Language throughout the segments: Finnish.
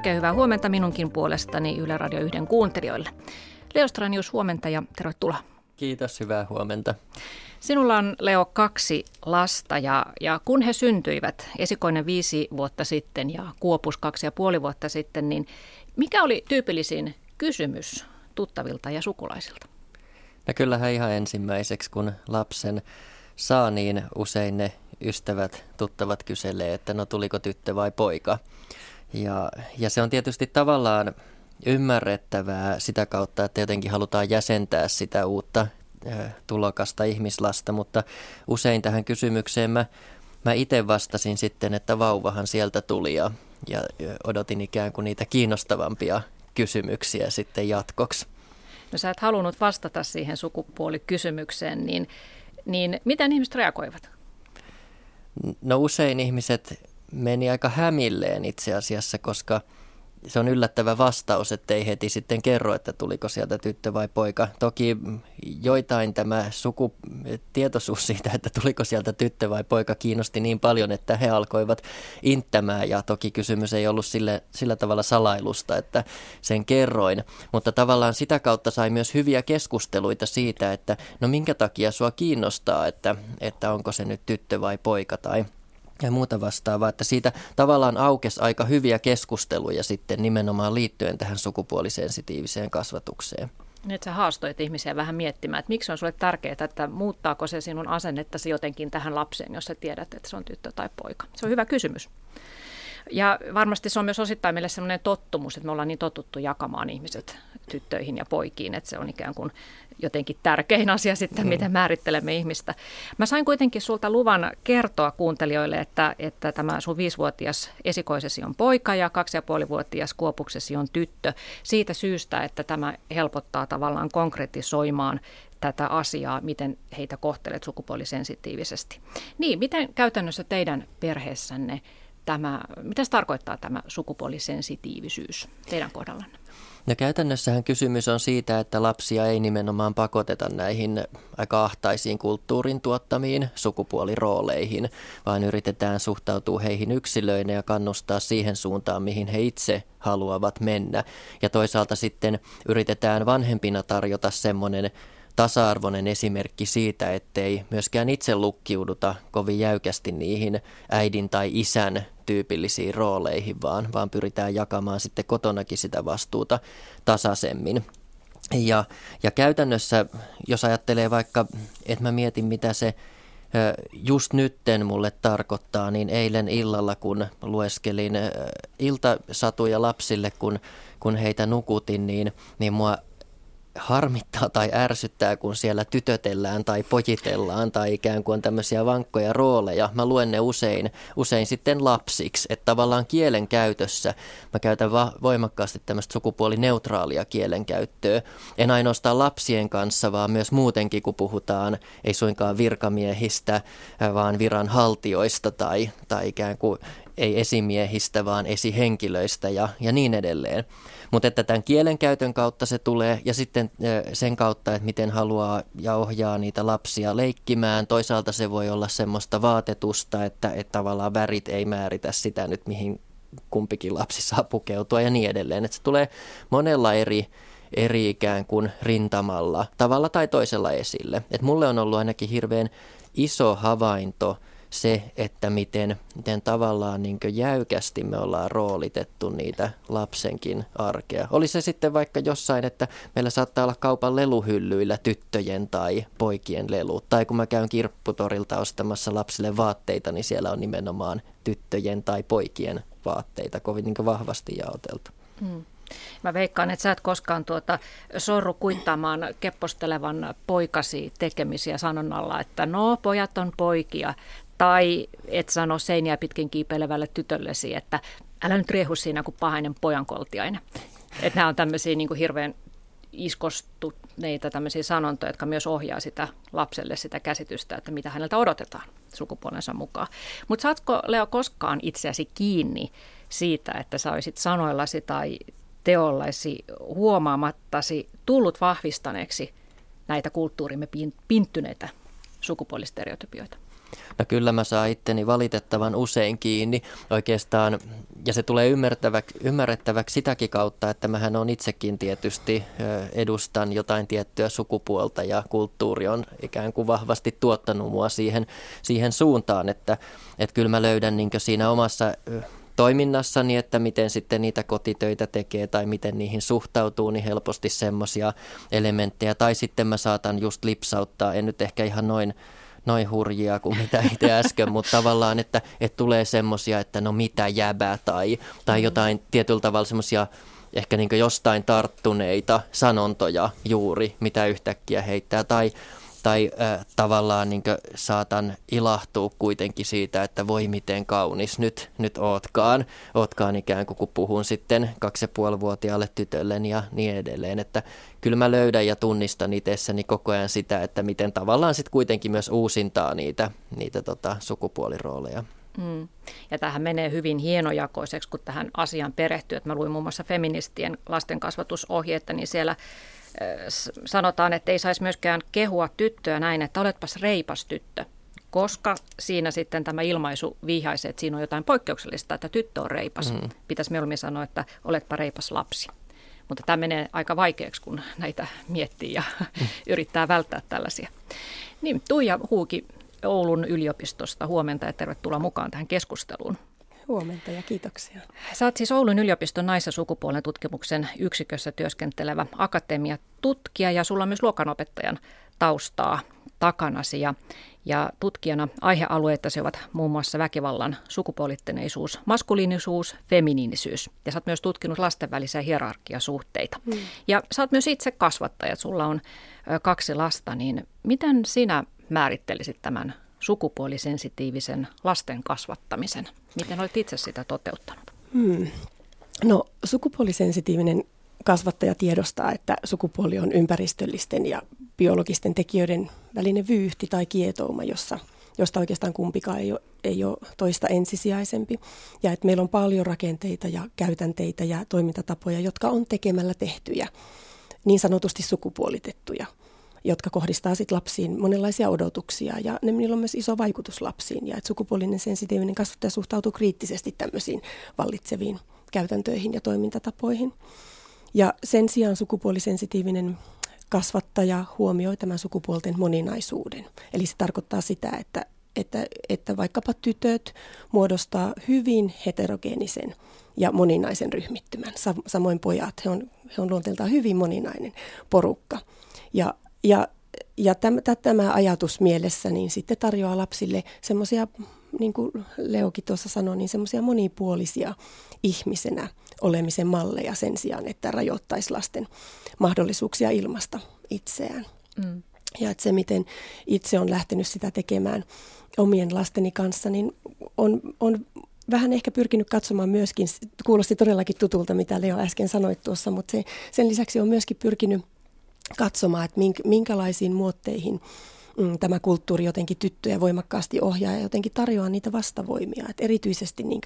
Oikein hyvää huomenta minunkin puolestani Yle Radio 1 kuuntelijoille. Leo Stranius, huomenta ja tervetuloa. Kiitos, hyvää huomenta. Sinulla on, Leo, 2 lasta ja kun he syntyivät, esikoinen 5 vuotta sitten ja kuopus 2,5 vuotta sitten, niin mikä oli tyypillisin kysymys tuttavilta ja sukulaisilta? No kyllähän ihan ensimmäiseksi, kun lapsen saa, niin usein ne ystävät, tuttavat kyselee, että no tuliko tyttö vai poika. Ja se on tietysti tavallaan ymmärrettävää sitä kautta, että jotenkin halutaan jäsentää sitä uutta tulokasta ihmislasta, mutta usein tähän kysymykseen mä itse vastasin sitten, että vauvahan sieltä tuli ja odotin ikään kuin niitä kiinnostavampia kysymyksiä sitten jatkoksi. No sä et halunnut vastata siihen sukupuolikysymykseen, niin miten ihmiset reagoivat? No usein ihmiset meni aika hämilleen itse asiassa, koska se on yllättävä vastaus, ettei heti sitten kerro, että tuliko sieltä tyttö vai poika. Toki joitain tämä tietoisuus siitä, että tuliko sieltä tyttö vai poika, kiinnosti niin paljon, että he alkoivat inttämään. Ja toki kysymys ei ollut sillä tavalla salailusta, että sen kerroin. Mutta tavallaan sitä kautta sai myös hyviä keskusteluita siitä, että no minkä takia sua kiinnostaa, että onko se nyt tyttö vai poika tai ja muuta vastaavaa, että siitä tavallaan aukesi aika hyviä keskusteluja sitten nimenomaan liittyen tähän sukupuolisensitiiviseen kasvatukseen. Nyt sä haastoit ihmisiä vähän miettimään, että miksi on sulle tärkeää, että muuttaako se sinun asennettasi jotenkin tähän lapseen, jos sä tiedät, että se on tyttö tai poika. Se on hyvä kysymys. Ja varmasti se on myös osittain meille sellainen tottumus, että me ollaan niin totuttu jakamaan ihmiset tyttöihin ja poikiin, että se on ikään kuin jotenkin tärkein asia sitten, miten määrittelemme ihmistä. Mä sain kuitenkin sulta luvan kertoa kuuntelijoille, että tämä sun 5-vuotias esikoisesi on poika ja 2,5-vuotias kuopuksesi on tyttö siitä syystä, että tämä helpottaa tavallaan konkretisoimaan tätä asiaa, miten heitä kohtelet sukupuolisensitiivisesti. Niin, miten käytännössä teidän perheessänne mitä se tarkoittaa tämä sukupuolisensitiivisyys teidän kohdallanne? No käytännössähän kysymys on siitä, että lapsia ei nimenomaan pakoteta näihin aika ahtaisiin kulttuurin tuottamiin sukupuolirooleihin, vaan yritetään suhtautua heihin yksilöinä ja kannustaa siihen suuntaan, mihin he itse haluavat mennä. Ja toisaalta sitten yritetään vanhempina tarjota semmoinen tasa-arvoinen esimerkki siitä, ettei myöskään itse lukkiuduta kovin jäykästi niihin äidin tai isän tyypillisiin rooleihin, vaan pyritään jakamaan sitten kotonakin sitä vastuuta tasaisemmin. Ja käytännössä, jos ajattelee vaikka, että mä mietin mitä se just nytten mulle tarkoittaa, niin eilen illalla, kun lueskelin iltasatuja lapsille, kun heitä nukutin, niin mua harmittaa tai ärsyttää, kun siellä tytötellään tai pojitellaan tai ikään kuin on tämmöisiä vankkoja rooleja. Mä luen ne usein sitten lapsiksi, että tavallaan kielen käytössä mä käytän voimakkaasti tämmöistä sukupuolineutraalia kielenkäyttöä. En ainoastaan lapsien kanssa, vaan myös muutenkin, kun puhutaan ei suinkaan virkamiehistä, vaan viranhaltijoista tai ikään kuin ei esimiehistä, vaan esihenkilöistä ja niin edelleen. Mutta että tämän kielenkäytön kautta se tulee ja sitten sen kautta, että miten haluaa ja ohjaa niitä lapsia leikkimään. Toisaalta se voi olla semmoista vaatetusta, että tavallaan värit ei määritä sitä nyt, mihin kumpikin lapsi saa pukeutua ja niin edelleen. Että se tulee monella eri ikään kuin rintamalla tavalla tai toisella esille. Että mulle on ollut ainakin hirveän iso havainto se, että miten tavallaan niin kuin jäykästi me ollaan roolitettu niitä lapsenkin arkea. Oli se sitten vaikka jossain, että meillä saattaa olla kaupan leluhyllyillä tyttöjen tai poikien lelut. Tai kun mä käyn kirpputorilta ostamassa lapsille vaatteita, niin siellä on nimenomaan tyttöjen tai poikien vaatteita kovin niin kuin vahvasti jaoteltu. Mm. Mä veikkaan, että sä et koskaan sorru kuittaamaan keppostelevan poikasi tekemisiä sanonnalla, että no pojat on poikia. Tai et sano seiniä pitkin kiipeilevälle tytöllesi, että älä nyt riehu siinä kuin pahainen pojankoltiainen. Että nämä on tämmöisiä niin kuin hirveän iskostuneita tämmöisiä sanontoja, jotka myös ohjaa sitä lapselle sitä käsitystä, että mitä häneltä odotetaan sukupuolensa mukaan. Mutta saatko, Leo, koskaan itseäsi kiinni siitä, että sä olisit sanoillasi tai teollasi huomaamattasi tullut vahvistaneeksi näitä kulttuurimme pinttyneitä sukupuolistereotypioita? No kyllä mä saan itteni valitettavan usein kiinni oikeastaan, ja se tulee ymmärrettäväksi sitäkin kautta, että mähän on itsekin tietysti edustan jotain tiettyä sukupuolta, ja kulttuuri on ikään kuin vahvasti tuottanut mua siihen suuntaan, että kyllä mä löydän niinkö siinä omassa toiminnassani, että miten sitten niitä kotitöitä tekee tai miten niihin suhtautuu, niin helposti semmoisia elementtejä, tai sitten mä saatan just lipsauttaa, en nyt ehkä ihan noin hurjia kuin mitä itse äsken, mutta tavallaan, että tulee semmoisia, että no mitä jäbää tai jotain tietyllä tavalla semmoisia ehkä niin kuin jostain tarttuneita sanontoja juuri, mitä yhtäkkiä heittää tai tavallaan niin kuin saatan ilahtua kuitenkin siitä, että voi miten kaunis nyt ootkaan ikään kuin, kun puhun sitten 2,5-vuotiaalle tytölle ja niin edelleen, että kyllä mä löydän ja tunnistan itsessäni koko ajan sitä, että miten tavallaan sitten kuitenkin myös uusintaa niitä sukupuolirooleja. Ja tämähän menee hyvin hienojakoiseksi, kun tähän asiaan perehtyy, että mä luin muun muassa feministien lastenkasvatusohjeita, niin siellä sanotaan, että ei saisi myöskään kehua tyttöä näin, että oletpas reipas tyttö, koska siinä sitten tämä ilmaisu vihjaisee, että siinä on jotain poikkeuksellista, että tyttö on reipas. Pitäisi mieluummin sanoa, että oletpa reipas lapsi. Mutta tämä menee aika vaikeaksi, kun näitä miettii ja yrittää välttää tällaisia. Niin, Tuija Huuki Oulun yliopistosta, huomenta ja tervetuloa mukaan tähän keskusteluun. Huomenta ja kiitoksia. Sä oot siis Oulun yliopiston nais- ja sukupuolen tutkimuksen yksikössä työskentelevä akatemiatutkija ja sulla on myös luokanopettajan taustaa takanasi. Ja tutkijana aihealueita ovat muun muassa väkivallan sukupuolittuneisuus, maskuliinisuus, feminiinisyys. Ja sä oot myös tutkinut lasten välisiä hierarkiasuhteita. Ja sä oot myös itse kasvattaja, sulla on 2 lasta, niin miten sinä määrittelisit tämän sukupuolisensitiivisen lasten kasvattamisen? Miten olet itse sitä toteuttanut? No, sukupuolisensitiivinen kasvattaja tiedostaa, että sukupuoli on ympäristöllisten ja biologisten tekijöiden välinen vyyhti tai kietouma, josta oikeastaan kumpikaan ei ole toista ensisijaisempi. Ja että meillä on paljon rakenteita ja käytänteitä ja toimintatapoja, jotka on tekemällä tehtyjä, niin sanotusti sukupuolitettuja, jotka kohdistaa sit lapsiin monenlaisia odotuksia, ja niillä on myös iso vaikutus lapsiin, ja että sukupuolinen sensitiivinen kasvattaja suhtautuu kriittisesti tämmöisiin vallitseviin käytäntöihin ja toimintatapoihin. Ja sen sijaan sukupuolisensitiivinen kasvattaja huomioi tämän sukupuolten moninaisuuden. Eli se tarkoittaa sitä, että vaikkapa tytöt muodostaa hyvin heterogeenisen ja moninaisen ryhmittymän. Samoin pojat, he on luonteeltaan hyvin moninainen porukka. Ja tämä ajatus mielessä niin sitten tarjoaa lapsille semmoisia, niin kuin Leokin tuossa sanoi, niin semmoisia monipuolisia ihmisenä olemisen malleja sen sijaan, että rajoittaisi lasten mahdollisuuksia ilmaista itseään. Ja että se, miten itse on lähtenyt sitä tekemään omien lasteni kanssa, niin on vähän ehkä pyrkinyt katsomaan myöskin, kuulosti todellakin tutulta, mitä Leo äsken sanoi tuossa, mutta sen lisäksi on myöskin pyrkinyt katsomaan, että minkälaisiin muotteihin tämä kulttuuri jotenkin tyttöjä voimakkaasti ohjaa ja jotenkin tarjoaa niitä vastavoimia. Et erityisesti niin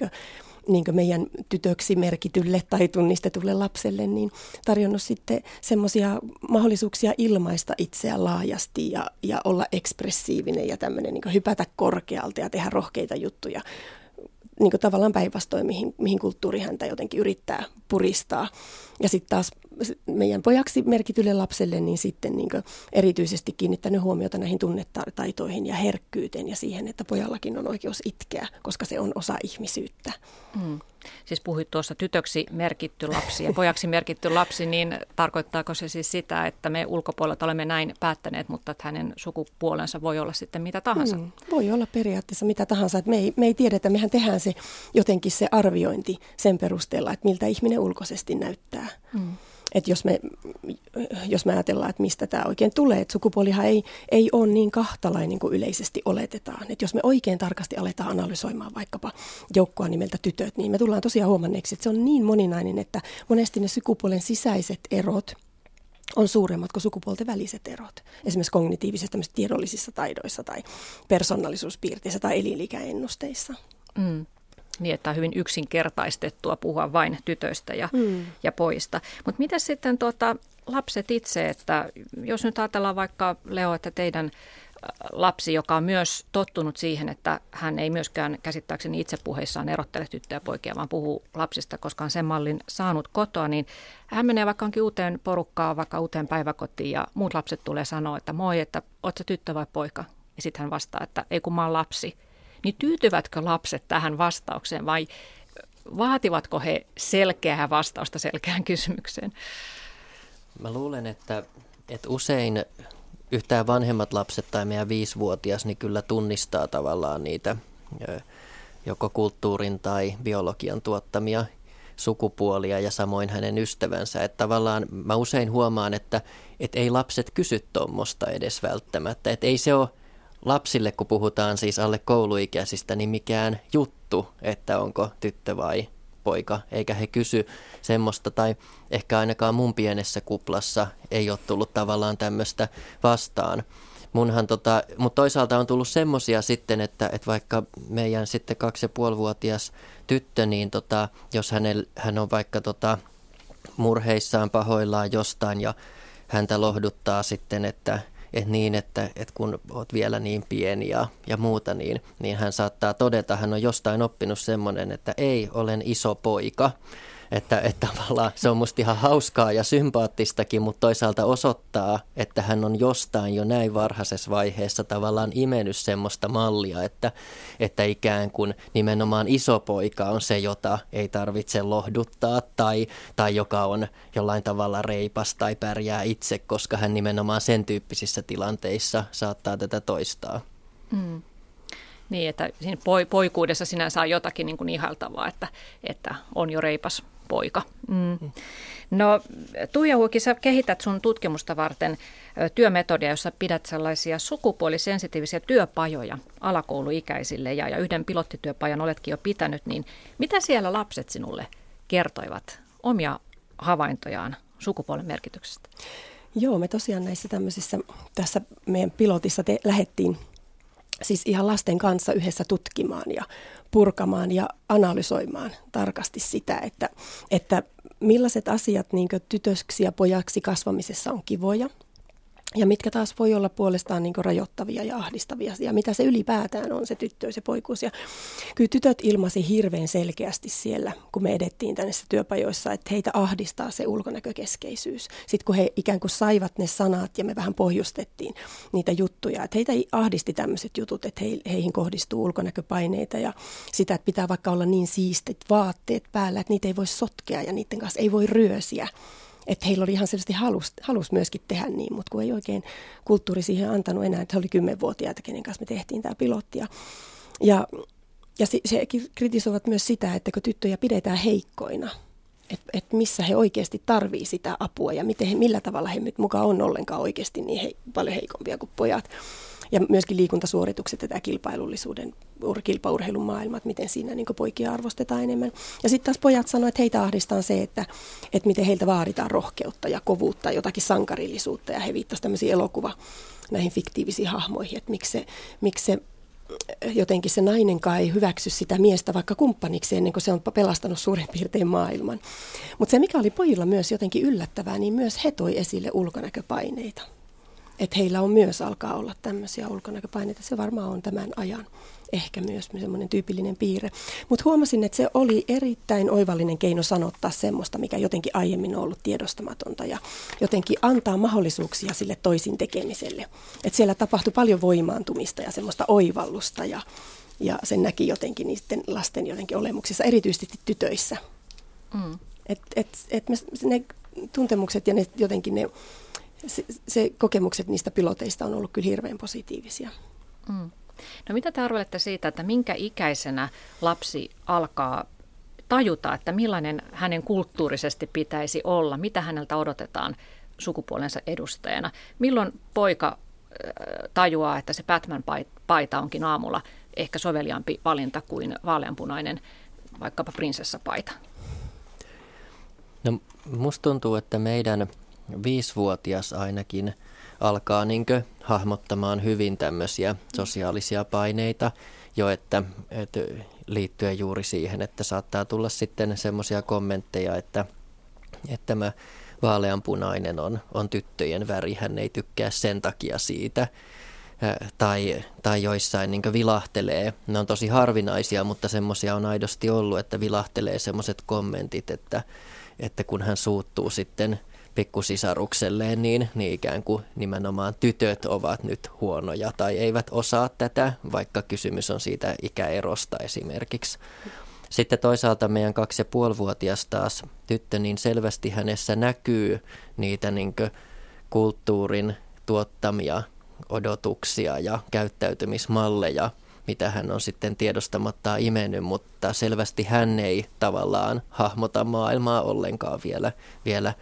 kuin meidän tytöksi merkitylle tai tunnistetulle lapselle niin tarjonnut sitten semmoisia mahdollisuuksia ilmaista itseä laajasti ja olla ekspressiivinen ja tämmöinen niin kuin hypätä korkealta ja tehdä rohkeita juttuja. Niin kuin tavallaan päinvastoin, mihin kulttuuri häntä jotenkin yrittää puristaa. Ja sitten taas meidän pojaksi merkitylle lapselle niin sitten niin kuin erityisesti kiinnittänyt huomiota näihin tunnetaitoihin ja herkkyyteen ja siihen, että pojallakin on oikeus itkeä, koska se on osa ihmisyyttä. Siis puhuit tuossa tytöksi merkitty lapsi ja pojaksi merkitty lapsi, niin tarkoittaako se siis sitä, että me ulkopuolelta olemme näin päättäneet, mutta että hänen sukupuolensa voi olla sitten mitä tahansa? Voi olla periaatteessa mitä tahansa. Että me ei tiedetä, mehän tehdään se jotenkin se arviointi sen perusteella, että miltä ihminen ulkoisesti näyttää. Että jos me ajatellaan, että mistä tämä oikein tulee, että sukupuolihan ei ole niin kahtalainen kuin yleisesti oletetaan. Että jos me oikein tarkasti aletaan analysoimaan vaikkapa joukkoa nimeltä tytöt, niin me tullaan tosiaan huomanneeksi, että se on niin moninainen, että monesti ne sukupuolen sisäiset erot on suuremmat kuin sukupuolten väliset erot. Esimerkiksi kognitiivisissa, tämmöisissä tiedollisissa taidoissa tai persoonallisuuspiirteissä tai elinikäennusteissa. Niin, että on hyvin yksinkertaistettua puhua vain tytöistä ja poista. Mutta miten sitten lapset itse, että jos nyt ajatellaan vaikka Leo, että teidän lapsi, joka on myös tottunut siihen, että hän ei myöskään käsittääkseni itse puheissaan erottele tyttöjä ja poikia, vaan puhuu lapsista, koska on sen mallin saanut kotoa, niin hän menee vaikka onkin uuteen porukkaan, vaikka uuteen päiväkotiin ja muut lapset tulee sanoa, että moi, että ootko tyttö vai poika? Ja sitten hän vastaa, että ei kun mä oon lapsi. Niin tyytyvätkö lapset tähän vastaukseen vai vaativatko he selkeää vastausta selkeään kysymykseen? Mä luulen, että usein yhtään vanhemmat lapset tai meidän 5-vuotias niin kyllä tunnistaa tavallaan niitä joko kulttuurin tai biologian tuottamia sukupuolia ja samoin hänen ystävänsä. Että tavallaan mä usein huomaan, että ei lapset kysy tuommoista edes välttämättä. Että ei se ole lapsille, kun puhutaan siis alle kouluikäisistä, niin mikään juttu, että onko tyttö vai poika, eikä he kysy semmoista, tai ehkä ainakaan mun pienessä kuplassa ei ole tullut tavallaan tämmöistä vastaan. Mutta toisaalta on tullut semmoisia sitten, että vaikka meidän sitten 2,5-vuotias tyttö, niin jos hän on vaikka murheissaan, pahoillaan jostain, ja häntä lohduttaa sitten, että kun olet vielä niin pieni ja muuta, niin hän saattaa todeta, hän on jostain oppinut semmoinen, että ei, olen iso poika. Että tavallaan se on musta ihan hauskaa ja sympaattistakin, mutta toisaalta osoittaa, että hän on jostain jo näin varhaisessa vaiheessa tavallaan imennyt semmoista mallia, että ikään kuin nimenomaan iso poika on se, jota ei tarvitse lohduttaa tai joka on jollain tavalla reipas tai pärjää itse, koska hän nimenomaan sen tyyppisissä tilanteissa saattaa tätä toistaa. Mm. Niin, että siinä poikuudessa sinänsä on jotakin niin kuin ihailtavaa, että on jo reipas poika. Mm. No, Tuija Huuki, sä kehität sun tutkimusta varten työmetodia, jossa pidät sellaisia sukupuolisensitiivisiä työpajoja alakouluikäisille ja yhden pilottityöpajan oletkin jo pitänyt, niin mitä siellä lapset sinulle kertoivat omia havaintojaan sukupuolen merkityksestä? Joo, me tosiaan näissä tämmöisissä, tässä meidän pilotissa lähdettiin siis ihan lasten kanssa yhdessä tutkimaan ja purkamaan ja analysoimaan tarkasti sitä, että millaiset asiat niin kuin tytöksi ja pojaksi kasvamisessa on kivoja ja mitkä taas voi olla puolestaan niin kuin rajoittavia ja ahdistavia ja mitä se ylipäätään on se tyttöys ja poikuus. Ja kyllä tytöt ilmaisi hirveän selkeästi siellä, kun me edettiin näissä työpajoissa, että heitä ahdistaa se ulkonäkökeskeisyys. Sitten kun he ikään kuin saivat ne sanat ja me vähän pohjustettiin niitä juttuja, että heitä ahdisti tämmöiset jutut, että heihin kohdistuu ulkonäköpaineita ja sitä, että pitää vaikka olla niin siistit vaatteet päällä, että niitä ei voi sotkea ja niiden kanssa ei voi ryösiä. Että heillä oli ihan selvästi halus myöskin tehdä niin, mutta kun ei oikein kulttuuri siihen antanut enää, että he oli 10-vuotiaita, kenen kanssa me tehtiin tämä pilotti. Ja se kritisoivat myös sitä, että kun tyttöjä pidetään heikkoina, että missä he oikeasti tarvii sitä apua ja millä tavalla he nyt mukaan on ollenkaan oikeasti niin paljon heikompia kuin pojat. Ja myöskin liikuntasuoritukset ja tämä kilpaurheilun maailma, että miten siinä niin poikia arvostetaan enemmän. Ja sitten taas pojat sanoivat, että heitä ahdistaa se, että miten heiltä vaaditaan rohkeutta ja kovuutta, jotakin sankarillisuutta. Ja he viittasivat tämmöisiin näihin fiktiivisiin hahmoihin, että miksi se jotenkin se nainenkaan ei hyväksy sitä miestä vaikka kumppaniksi ennen kuin se on pelastanut suurin piirtein maailman. Mutta se, mikä oli pojilla myös jotenkin yllättävää, niin myös he toi esille ulkonäköpaineita. Että heillä on myös alkaa olla tämmöisiä ulkonäköpaineita. Se varmaan on tämän ajan ehkä myös semmoinen tyypillinen piirre. Mutta huomasin, että se oli erittäin oivallinen keino sanottaa semmoista, mikä jotenkin aiemmin on ollut tiedostamatonta ja jotenkin antaa mahdollisuuksia sille toisin tekemiselle. Että siellä tapahtui paljon voimaantumista ja semmoista oivallusta ja sen näki jotenkin niiden lasten jotenkin olemuksissa, erityisesti tytöissä. Mm. Että ne tuntemukset ja ne jotenkin ne... Se kokemukset niistä piloteista on ollut kyllä hirveän positiivisia. Mm. No mitä te arvelette siitä, että minkä ikäisenä lapsi alkaa tajuta, että millainen hänen kulttuurisesti pitäisi olla, mitä häneltä odotetaan sukupuolensa edustajana? Milloin poika tajuaa, että se Batman-paita onkin aamulla ehkä soveliaampi valinta kuin vaaleanpunainen vaikkapa prinsessapaita? No musta tuntuu, että meidän 5-vuotias ainakin alkaa hahmottamaan hyvin tämmöisiä sosiaalisia paineita jo, että liittyen juuri siihen, että saattaa tulla sitten semmoisia kommentteja, että tämä vaaleanpunainen on tyttöjen väri, hän ei tykkää sen takia siitä. tai joissain niin vilahtelee. Ne on tosi harvinaisia, mutta semmoisia on aidosti ollut, että vilahtelee semmoiset kommentit, että kun hän suuttuu sitten pikkusisarukselleen, niin ikään kuin nimenomaan tytöt ovat nyt huonoja tai eivät osaa tätä, vaikka kysymys on siitä ikäerosta esimerkiksi. Sitten toisaalta meidän 2,5-vuotias taas tyttö, niin selvästi hänessä näkyy niitä niin kuin kulttuurin tuottamia odotuksia ja käyttäytymismalleja, mitä hän on sitten tiedostamatta imennyt, mutta selvästi hän ei tavallaan hahmota maailmaa ollenkaan vielä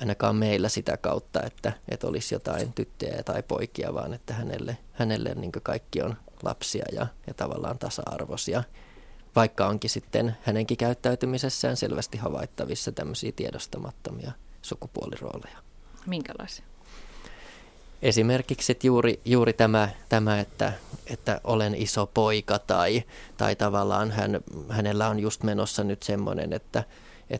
ainakaan meillä sitä kautta, että olisi jotain tyttöjä tai poikia, vaan että hänelle niin kuin kaikki on lapsia ja tavallaan tasa-arvoisia, vaikka onkin sitten hänenkin käyttäytymisessään selvästi havaittavissa tämmöisiä tiedostamattomia sukupuolirooleja. Minkälaisia? Esimerkiksi että juuri tämä että olen iso poika tai tavallaan hänellä on just menossa nyt semmoinen, että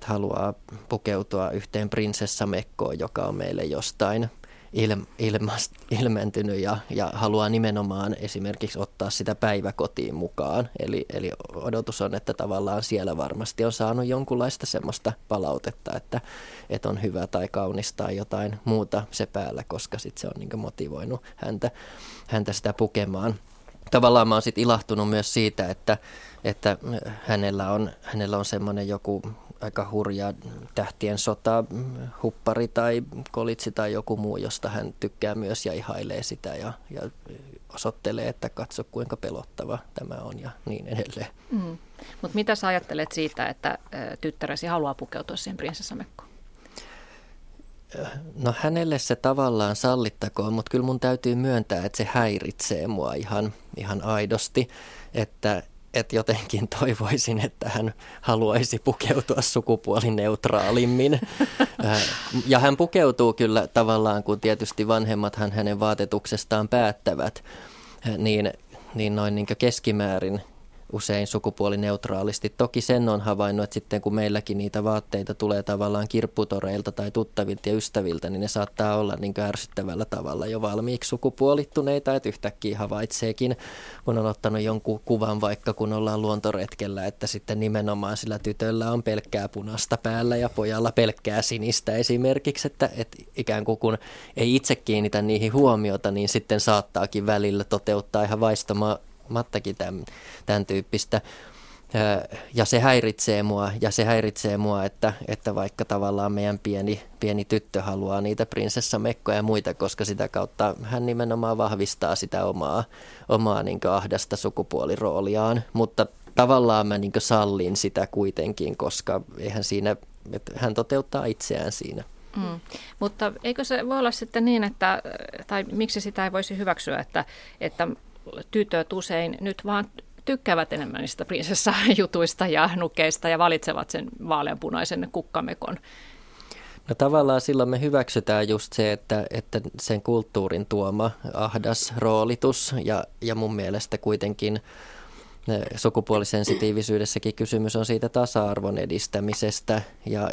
haluaa pukeutua yhteen prinsessamekkoon, joka on meille jostain ilmentynyt ja haluaa nimenomaan esimerkiksi ottaa sitä päiväkotiin mukaan. Eli odotus on, että tavallaan siellä varmasti on saanut jonkunlaista semmoista palautetta, että on hyvä tai kaunis tai jotain muuta se päällä, koska sitten se on niin kuin motivoinut häntä sitä pukemaan. Tavallaan mä oon sitten ilahtunut myös siitä, että hänellä on semmoinen joku aika hurja tähtien sota, huppari tai kolitsi tai joku muu, josta hän tykkää myös ja ihailee sitä ja osoittelee, että katso kuinka pelottava tämä on ja niin edelleen. Mm. Mutta mitä sä ajattelet siitä, että tyttäresi haluaa pukeutua siihen prinsessamekkoon? No hänelle se tavallaan sallittakoon, mutta kyllä mun täytyy myöntää, että se häiritsee mua ihan aidosti, että jotenkin toivoisin, että hän haluaisi pukeutua sukupuolineutraalimmin. Ja hän pukeutuu kyllä tavallaan, kun tietysti vanhemmathan hänen vaatetuksestaan päättävät, niin noin niin kuin keskimäärin usein sukupuolineutraalisti. Toki sen on havainnut, että sitten kun meilläkin niitä vaatteita tulee tavallaan kirpputoreilta tai tuttavilta ja ystäviltä, niin ne saattaa olla niin kuin ärsyttävällä tavalla jo valmiiksi sukupuolittuneita, että yhtäkkiä havaitseekin, kun on ottanut jonkun kuvan vaikka kun ollaan luontoretkellä, että sitten nimenomaan sillä tytöllä on pelkkää punaista päällä ja pojalla pelkkää sinistä esimerkiksi, että ikään kuin kun ei itse kiinnitä niihin huomiota, niin sitten saattaakin välillä toteuttaa ihan vaistomattakin tämän tyyppistä. Ja se häiritsee mua, että vaikka tavallaan meidän pieni tyttö haluaa niitä prinsessamekkoja ja muita, koska sitä kautta hän nimenomaan vahvistaa sitä omaa niin kuin ahdasta sukupuolirooliaan. Mutta tavallaan mä niin kuin sallin sitä kuitenkin, koska eihän siinä, että hän toteuttaa itseään siinä. Mm. Mutta eikö se voi olla sitten niin, että, tai miksi sitä ei voisi hyväksyä, että tytöt usein nyt vaan tykkäävät enemmän niistä prinsessajutuista ja nukeista ja valitsevat sen vaaleanpunaisen kukkamekon. No tavallaan silloin me hyväksytään just se, että sen kulttuurin tuoma ahdas roolitus ja mun mielestä kuitenkin sukupuolisensitiivisyydessäkin kysymys on siitä tasa-arvon edistämisestä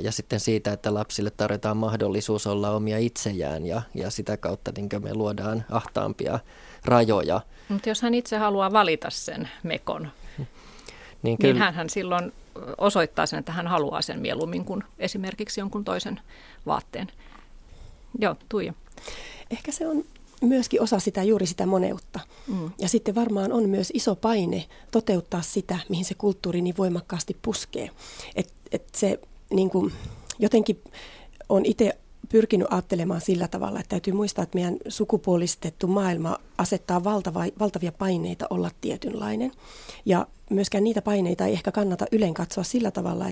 ja sitten siitä, että lapsille tarjotaan mahdollisuus olla omia itsejään ja sitä kautta niin me luodaan ahtaampia rajoja. Mutta jos hän itse haluaa valita sen mekon, niin hänhän silloin osoittaa sen, että hän haluaa sen mieluummin kuin esimerkiksi jonkun toisen vaatteen. Joo, Tuija. Ehkä se on myöskin osa sitä, juuri sitä moneutta. Mm. Ja sitten varmaan on myös iso paine toteuttaa sitä, mihin se kulttuuri niin voimakkaasti puskee. Että se niin kuin, jotenkin on itse pyrkinyt ajattelemaan sillä tavalla, että täytyy muistaa, että meidän sukupuolistettu maailma asettaa valtavia paineita olla tietynlainen. Ja myöskään niitä paineita ei ehkä kannata ylen katsoa sillä tavalla,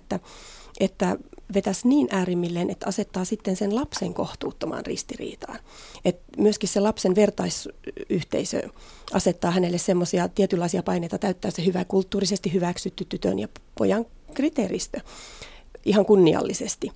että vetäisi niin äärimmilleen, että asettaa sitten sen lapsen kohtuuttomaan ristiriitaan. Että myöskin se lapsen vertaisyhteisö asettaa hänelle semmoisia tietynlaisia paineita, täyttää se hyvä kulttuurisesti hyväksytty tytön ja pojan kriteeristö ihan kunniallisesti.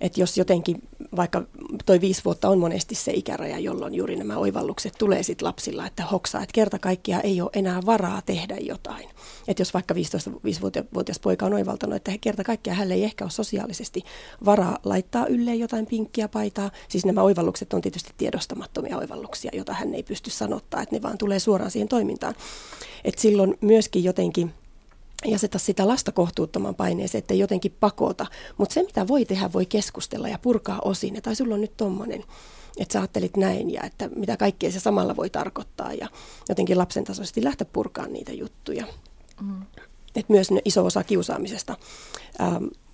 Että jos jotenkin, vaikka toi 5 vuotta on monesti se ikäraja, jolloin juuri nämä oivallukset tulee sitten lapsilla, että hoksaa, että kerta kaikkiaan ei ole enää varaa tehdä jotain. Että jos vaikka 15-vuotias poika on oivaltanut, että kerta kaikkiaan hänellä ei ehkä ole sosiaalisesti varaa laittaa ylleen jotain pinkkiä paitaa. Siis nämä oivallukset on tietysti tiedostamattomia oivalluksia, joita hän ei pysty sanottaa, että ne vaan tulee suoraan siihen toimintaan. Että silloin myöskin jotenkin ja aseta sitä lasta kohtuuttoman paineeseen, ettei jotenkin pakota. Mutta se, mitä voi tehdä, voi keskustella ja purkaa osin. Tai sulla on nyt tommonen, että sä ajattelit näin ja että mitä kaikkea se samalla voi tarkoittaa. Ja jotenkin lapsen tasoisesti lähteä purkaan niitä juttuja. Mm. Et myös iso osa kiusaamisesta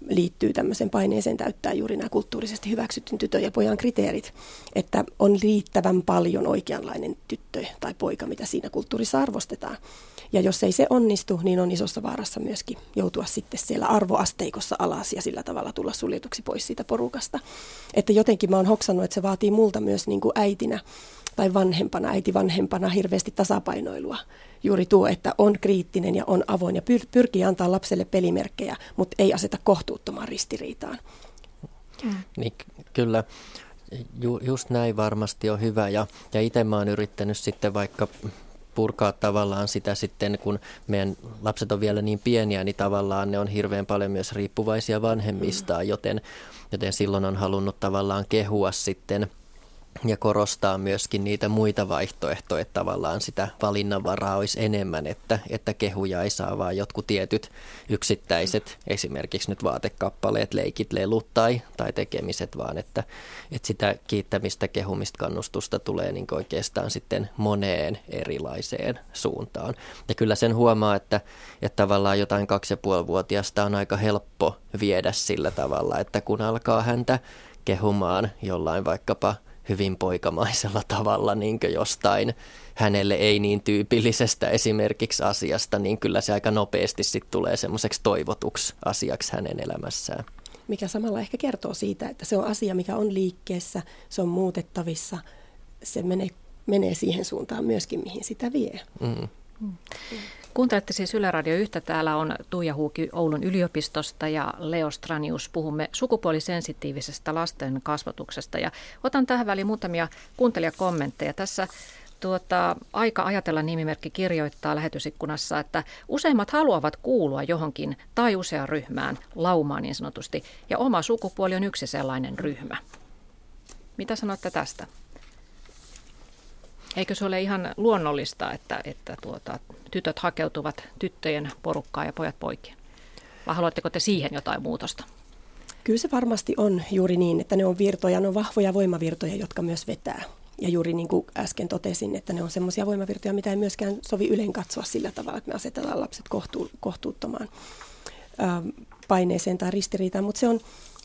liittyy tämmöiseen paineeseen täyttää juuri nämä kulttuurisesti hyväksytyn tytön ja pojan kriteerit. Että on riittävän paljon oikeanlainen tyttö tai poika, mitä siinä kulttuurissa arvostetaan. Ja jos ei se onnistu, niin on isossa vaarassa myöskin joutua sitten siellä arvoasteikossa alas ja sillä tavalla tulla suljetuksi pois siitä porukasta. Että jotenkin mä oon hoksannut, että se vaatii multa myös niin kuin äitinä tai vanhempana, äiti-vanhempana hirveästi tasapainoilua. Juuri tuo, että on kriittinen ja on avoin ja pyrkii antaa lapselle pelimerkkejä, mutta ei aseta kohtuuttomaan ristiriitaan. Niin, kyllä. Just näin varmasti on hyvä ja itse mä oon yrittänyt sitten vaikka purkaa tavallaan sitä sitten, kun meidän lapset on vielä niin pieniä, niin tavallaan ne on hirveän paljon myös riippuvaisia vanhemmistaan, joten silloin on halunnut tavallaan kehua sitten ja korostaa myöskin niitä muita vaihtoehtoja, että tavallaan sitä valinnanvaraa olisi enemmän, että kehuja ei saa vaan jotkut tietyt yksittäiset, esimerkiksi nyt vaatekappaleet, leikit, lelut tai tekemiset, vaan että sitä kiittämistä, kehumista, kannustusta tulee niin oikeastaan sitten moneen erilaiseen suuntaan. Ja kyllä sen huomaa, että tavallaan jotain 2,5-vuotiaasta on aika helppo viedä sillä tavalla, että kun alkaa häntä kehumaan jollain vaikkapa hyvin poikamaisella tavalla niin jostain hänelle ei niin tyypillisestä esimerkiksi asiasta, niin kyllä se aika nopeasti sitten tulee semmoiseksi toivotuksi asiaksi hänen elämässään. Mikä samalla ehkä kertoo siitä, että se on asia, mikä on liikkeessä, se on muutettavissa, se menee siihen suuntaan myöskin, mihin sitä vie. Mm. Kuuntelette siis Yle Radio 1. Täällä on Tuija Huuki Oulun yliopistosta ja Leo Stranius. Puhumme sukupuolisensitiivisestä lasten kasvatuksesta. Ja otan tähän väliin muutamia kuuntelijakommentteja. Tässä aika ajatella -nimimerkki kirjoittaa lähetysikkunassa, että useimmat haluavat kuulua johonkin tai useaan ryhmään, laumaan niin sanotusti. Ja oma sukupuoli on yksi sellainen ryhmä. Mitä sanotte tästä? Eikö se ole ihan luonnollista, että tytöt hakeutuvat tyttöjen porukkaan ja pojat poikien? Vai haluatteko te siihen jotain muutosta? Kyllä se varmasti on juuri niin, että ne on virtoja, ne on vahvoja voimavirtoja, jotka myös vetää. Ja juuri niin kuin äsken totesin, että ne on semmoisia voimavirtoja, mitä ei myöskään sovi ylen katsoa sillä tavalla, että me asetellaan lapset kohtuuttomaan paineeseen tai ristiriitaan, mutta se on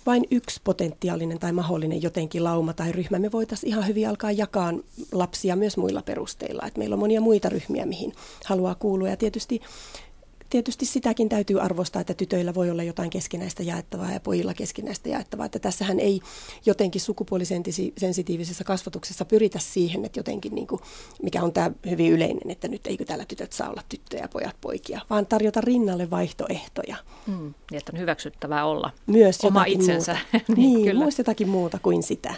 vain yksi potentiaalinen tai mahdollinen jotenkin lauma tai ryhmä. Me voitaisiin ihan hyvin alkaa jakaa lapsia myös muilla perusteilla. Et meillä on monia muita ryhmiä, mihin haluaa kuulua. Ja tietysti sitäkin täytyy arvostaa, että tytöillä voi olla jotain keskinäistä jaettavaa ja pojilla keskinäistä jaettavaa. Että tässähän ei jotenkin sukupuolisensitiivisessä kasvatuksessa pyritä siihen, että jotenkin niin kuin, mikä on tämä hyvin yleinen, että nyt eikö täällä tytöt saa olla tyttöjä ja pojat poikia, vaan tarjota rinnalle vaihtoehtoja. Ja että on hyväksyttävää olla myös oma itsensä. Niin, myös jotakin muuta kuin sitä.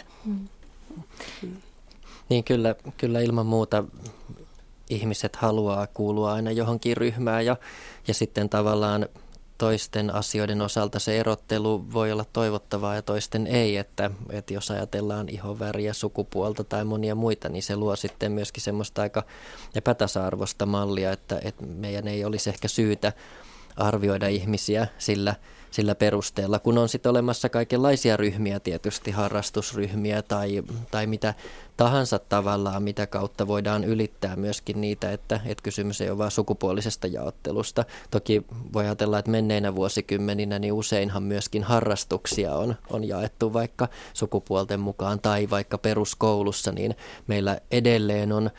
Niin, kyllä ilman muuta. Ihmiset haluaa kuulua aina johonkin ryhmään ja sitten tavallaan toisten asioiden osalta se erottelu voi olla toivottavaa ja toisten ei, että jos ajatellaan ihonväriä, sukupuolta tai monia muita, niin se luo sitten myöskin semmoista aika epätasa-arvoista mallia, että meidän ei olisi ehkä syytä arvioida ihmisiä sillä perusteella, kun on sitten olemassa kaikenlaisia ryhmiä, tietysti harrastusryhmiä tai mitä tahansa tavallaan, mitä kautta voidaan ylittää myöskin niitä, että kysymys ei ole vain sukupuolisesta jaottelusta. Toki voi ajatella, että menneinä vuosikymmeninä niin useinhan myöskin harrastuksia on jaettu vaikka sukupuolten mukaan tai vaikka peruskoulussa, niin meillä edelleen on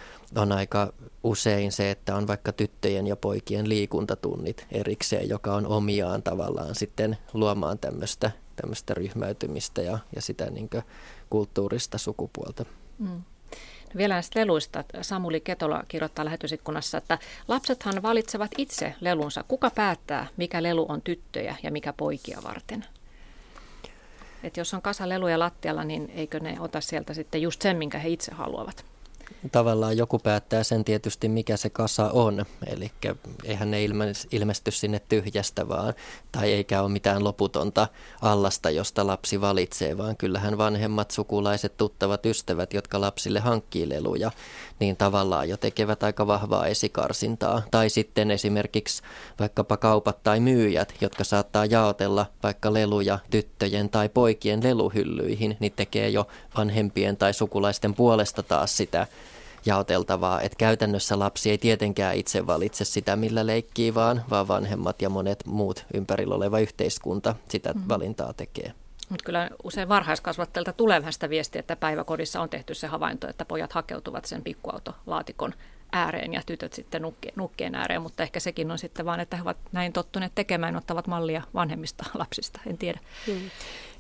aika usein se, että on vaikka tyttöjen ja poikien liikuntatunnit erikseen, joka on omiaan tavallaan sitten luomaan tämmöistä ryhmäytymistä ja sitä niin kuin kulttuurista sukupuolta. No vielä näistä leluista. Samuli Ketola kirjoittaa lähetysikkunassa, että lapsethan valitsevat itse lelunsa. Kuka päättää, mikä lelu on tyttöjä ja mikä poikia varten? Että jos on kasa leluja lattialla, niin eikö ne ota sieltä sitten just sen, minkä he itse haluavat? Tavallaan joku päättää sen tietysti, mikä se kasa on. Eli eihän ne ilmesty sinne tyhjästä vaan, tai eikä ole mitään loputonta allasta, josta lapsi valitsee, vaan kyllähän vanhemmat, sukulaiset, tuttavat, ystävät, jotka lapsille hankkii leluja, niin tavallaan jo tekevät aika vahvaa esikarsintaa. Tai sitten esimerkiksi vaikkapa kaupat tai myyjät, jotka saattaa jaotella vaikka leluja tyttöjen tai poikien leluhyllyihin, niin tekee jo vanhempien tai sukulaisten puolesta taas sitä jaoteltavaa, että käytännössä lapsi ei tietenkään itse valitse sitä, millä leikkii, vaan vanhemmat ja monet muut ympärillä oleva yhteiskunta sitä valintaa tekee. Mutta kyllä usein varhaiskasvattajilta tulee vähän sitä viestiä, että päiväkodissa on tehty se havainto, että pojat hakeutuvat sen pikkuautolaatikon ääreen ja tytöt sitten nukkeen ääreen, mutta ehkä sekin on sitten vaan, että he ovat näin tottuneet tekemään, ottavat mallia vanhemmista lapsista, en tiedä.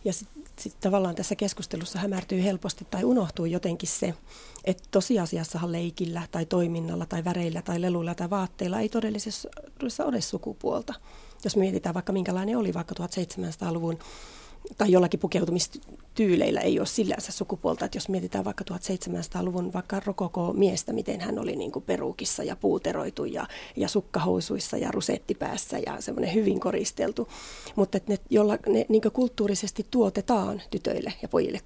Ja sitten tavallaan tässä keskustelussa hämärtyy helposti tai unohtuu jotenkin se, että tosiasiassahan leikillä tai toiminnalla tai väreillä tai leluilla tai vaatteilla ei todellisuudessa ole sukupuolta. Jos mietitään vaikka minkälainen oli vaikka 1700-luvun tai jollakin pukeutumistyyleillä ei ole sillänsä sukupuolta, että jos mietitään vaikka 1700-luvun vaikka rokoko-miestä, miten hän oli niin kuin peruukissa ja puuteroitu ja sukkahousuissa ja rusettipäässä ja semmoinen hyvin koristeltu, mutta että ne niin kuin kulttuurisesti tuotetaan tytöille ja pojille